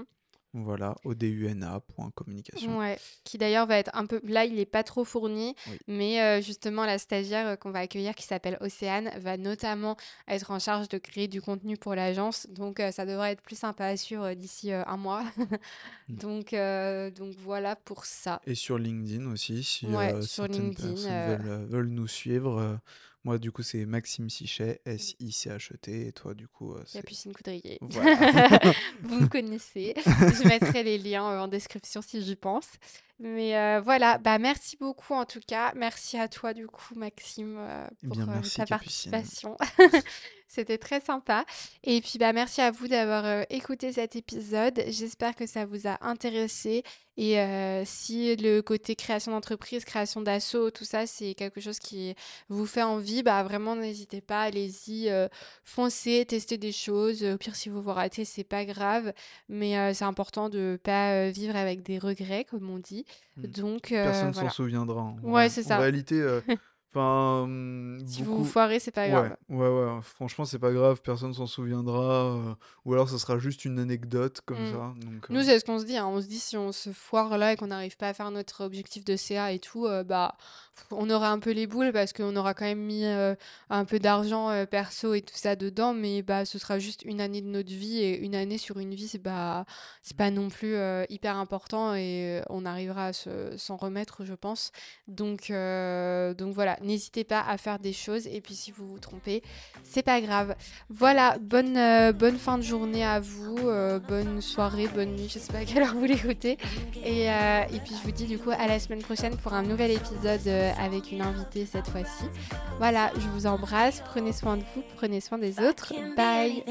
Voilà, oduna point communication. Ouais, qui d'ailleurs va être un peu... Là, il n'est pas trop fourni, oui. mais euh, justement, la stagiaire qu'on va accueillir, qui s'appelle Océane, va notamment être en charge de créer du contenu pour l'agence. Donc, euh, ça devrait être plus sympa à suivre euh, d'ici euh, un mois. donc, euh, donc, voilà pour ça. Et sur LinkedIn aussi, si ouais, euh, sur certaines LinkedIn, personnes euh... veulent, veulent nous suivre. Euh, moi, du coup, c'est Maxime Sichet, S I C H E T. Et toi, du coup, euh, c'est... Capucine Coudrier. Voilà. Vous me connaissez. Je mettrai les liens euh, en description si j'y pense. Mais euh, voilà, bah, merci beaucoup en tout cas. Merci à toi du coup, Maxime, euh, pour Bien, merci, euh, ta Capucine. Participation. C'était très sympa. Et puis, bah, merci à vous d'avoir euh, écouté cet épisode. J'espère que ça vous a intéressé. Et euh, si le côté création d'entreprise, création d'asso, tout ça, c'est quelque chose qui vous fait envie, bah, vraiment, n'hésitez pas, allez-y, euh, foncez, testez des choses. Au pire, si vous vous ratez, c'est pas grave. Mais euh, c'est important de pas euh, vivre avec des regrets, comme on dit. Mmh. Donc, euh, personne ne voilà. s'en souviendra. Hein. Ouais, ouais, c'est ça. En réalité... Euh... Enfin, si beaucoup... vous vous foirez, c'est pas grave. Ouais, ouais, ouais. Franchement, c'est pas grave, personne s'en souviendra. Euh, ou alors, ça sera juste une anecdote comme mmh. ça. Donc, euh... Nous, c'est ce qu'on se dit. Hein. On se dit, si on se foire là et qu'on n'arrive pas à faire notre objectif de C A et tout, euh, bah, on aura un peu les boules parce qu'on aura quand même mis euh, un peu d'argent euh, perso et tout ça dedans. Mais bah, ce sera juste une année de notre vie et une année sur une vie, c'est bah, c'est pas non plus euh, hyper important et on arrivera à se, s'en remettre, je pense. Donc, euh, donc voilà. N'hésitez pas à faire des choses et puis si vous vous trompez, c'est pas grave. Voilà, bonne, euh, bonne fin de journée à vous, euh, bonne soirée, bonne nuit, je sais pas à quelle heure vous l'écoutez. Et, euh, et puis je vous dis du coup à la semaine prochaine pour un nouvel épisode euh, avec une invitée cette fois-ci. Voilà, je vous embrasse, prenez soin de vous, prenez soin des autres. Bye!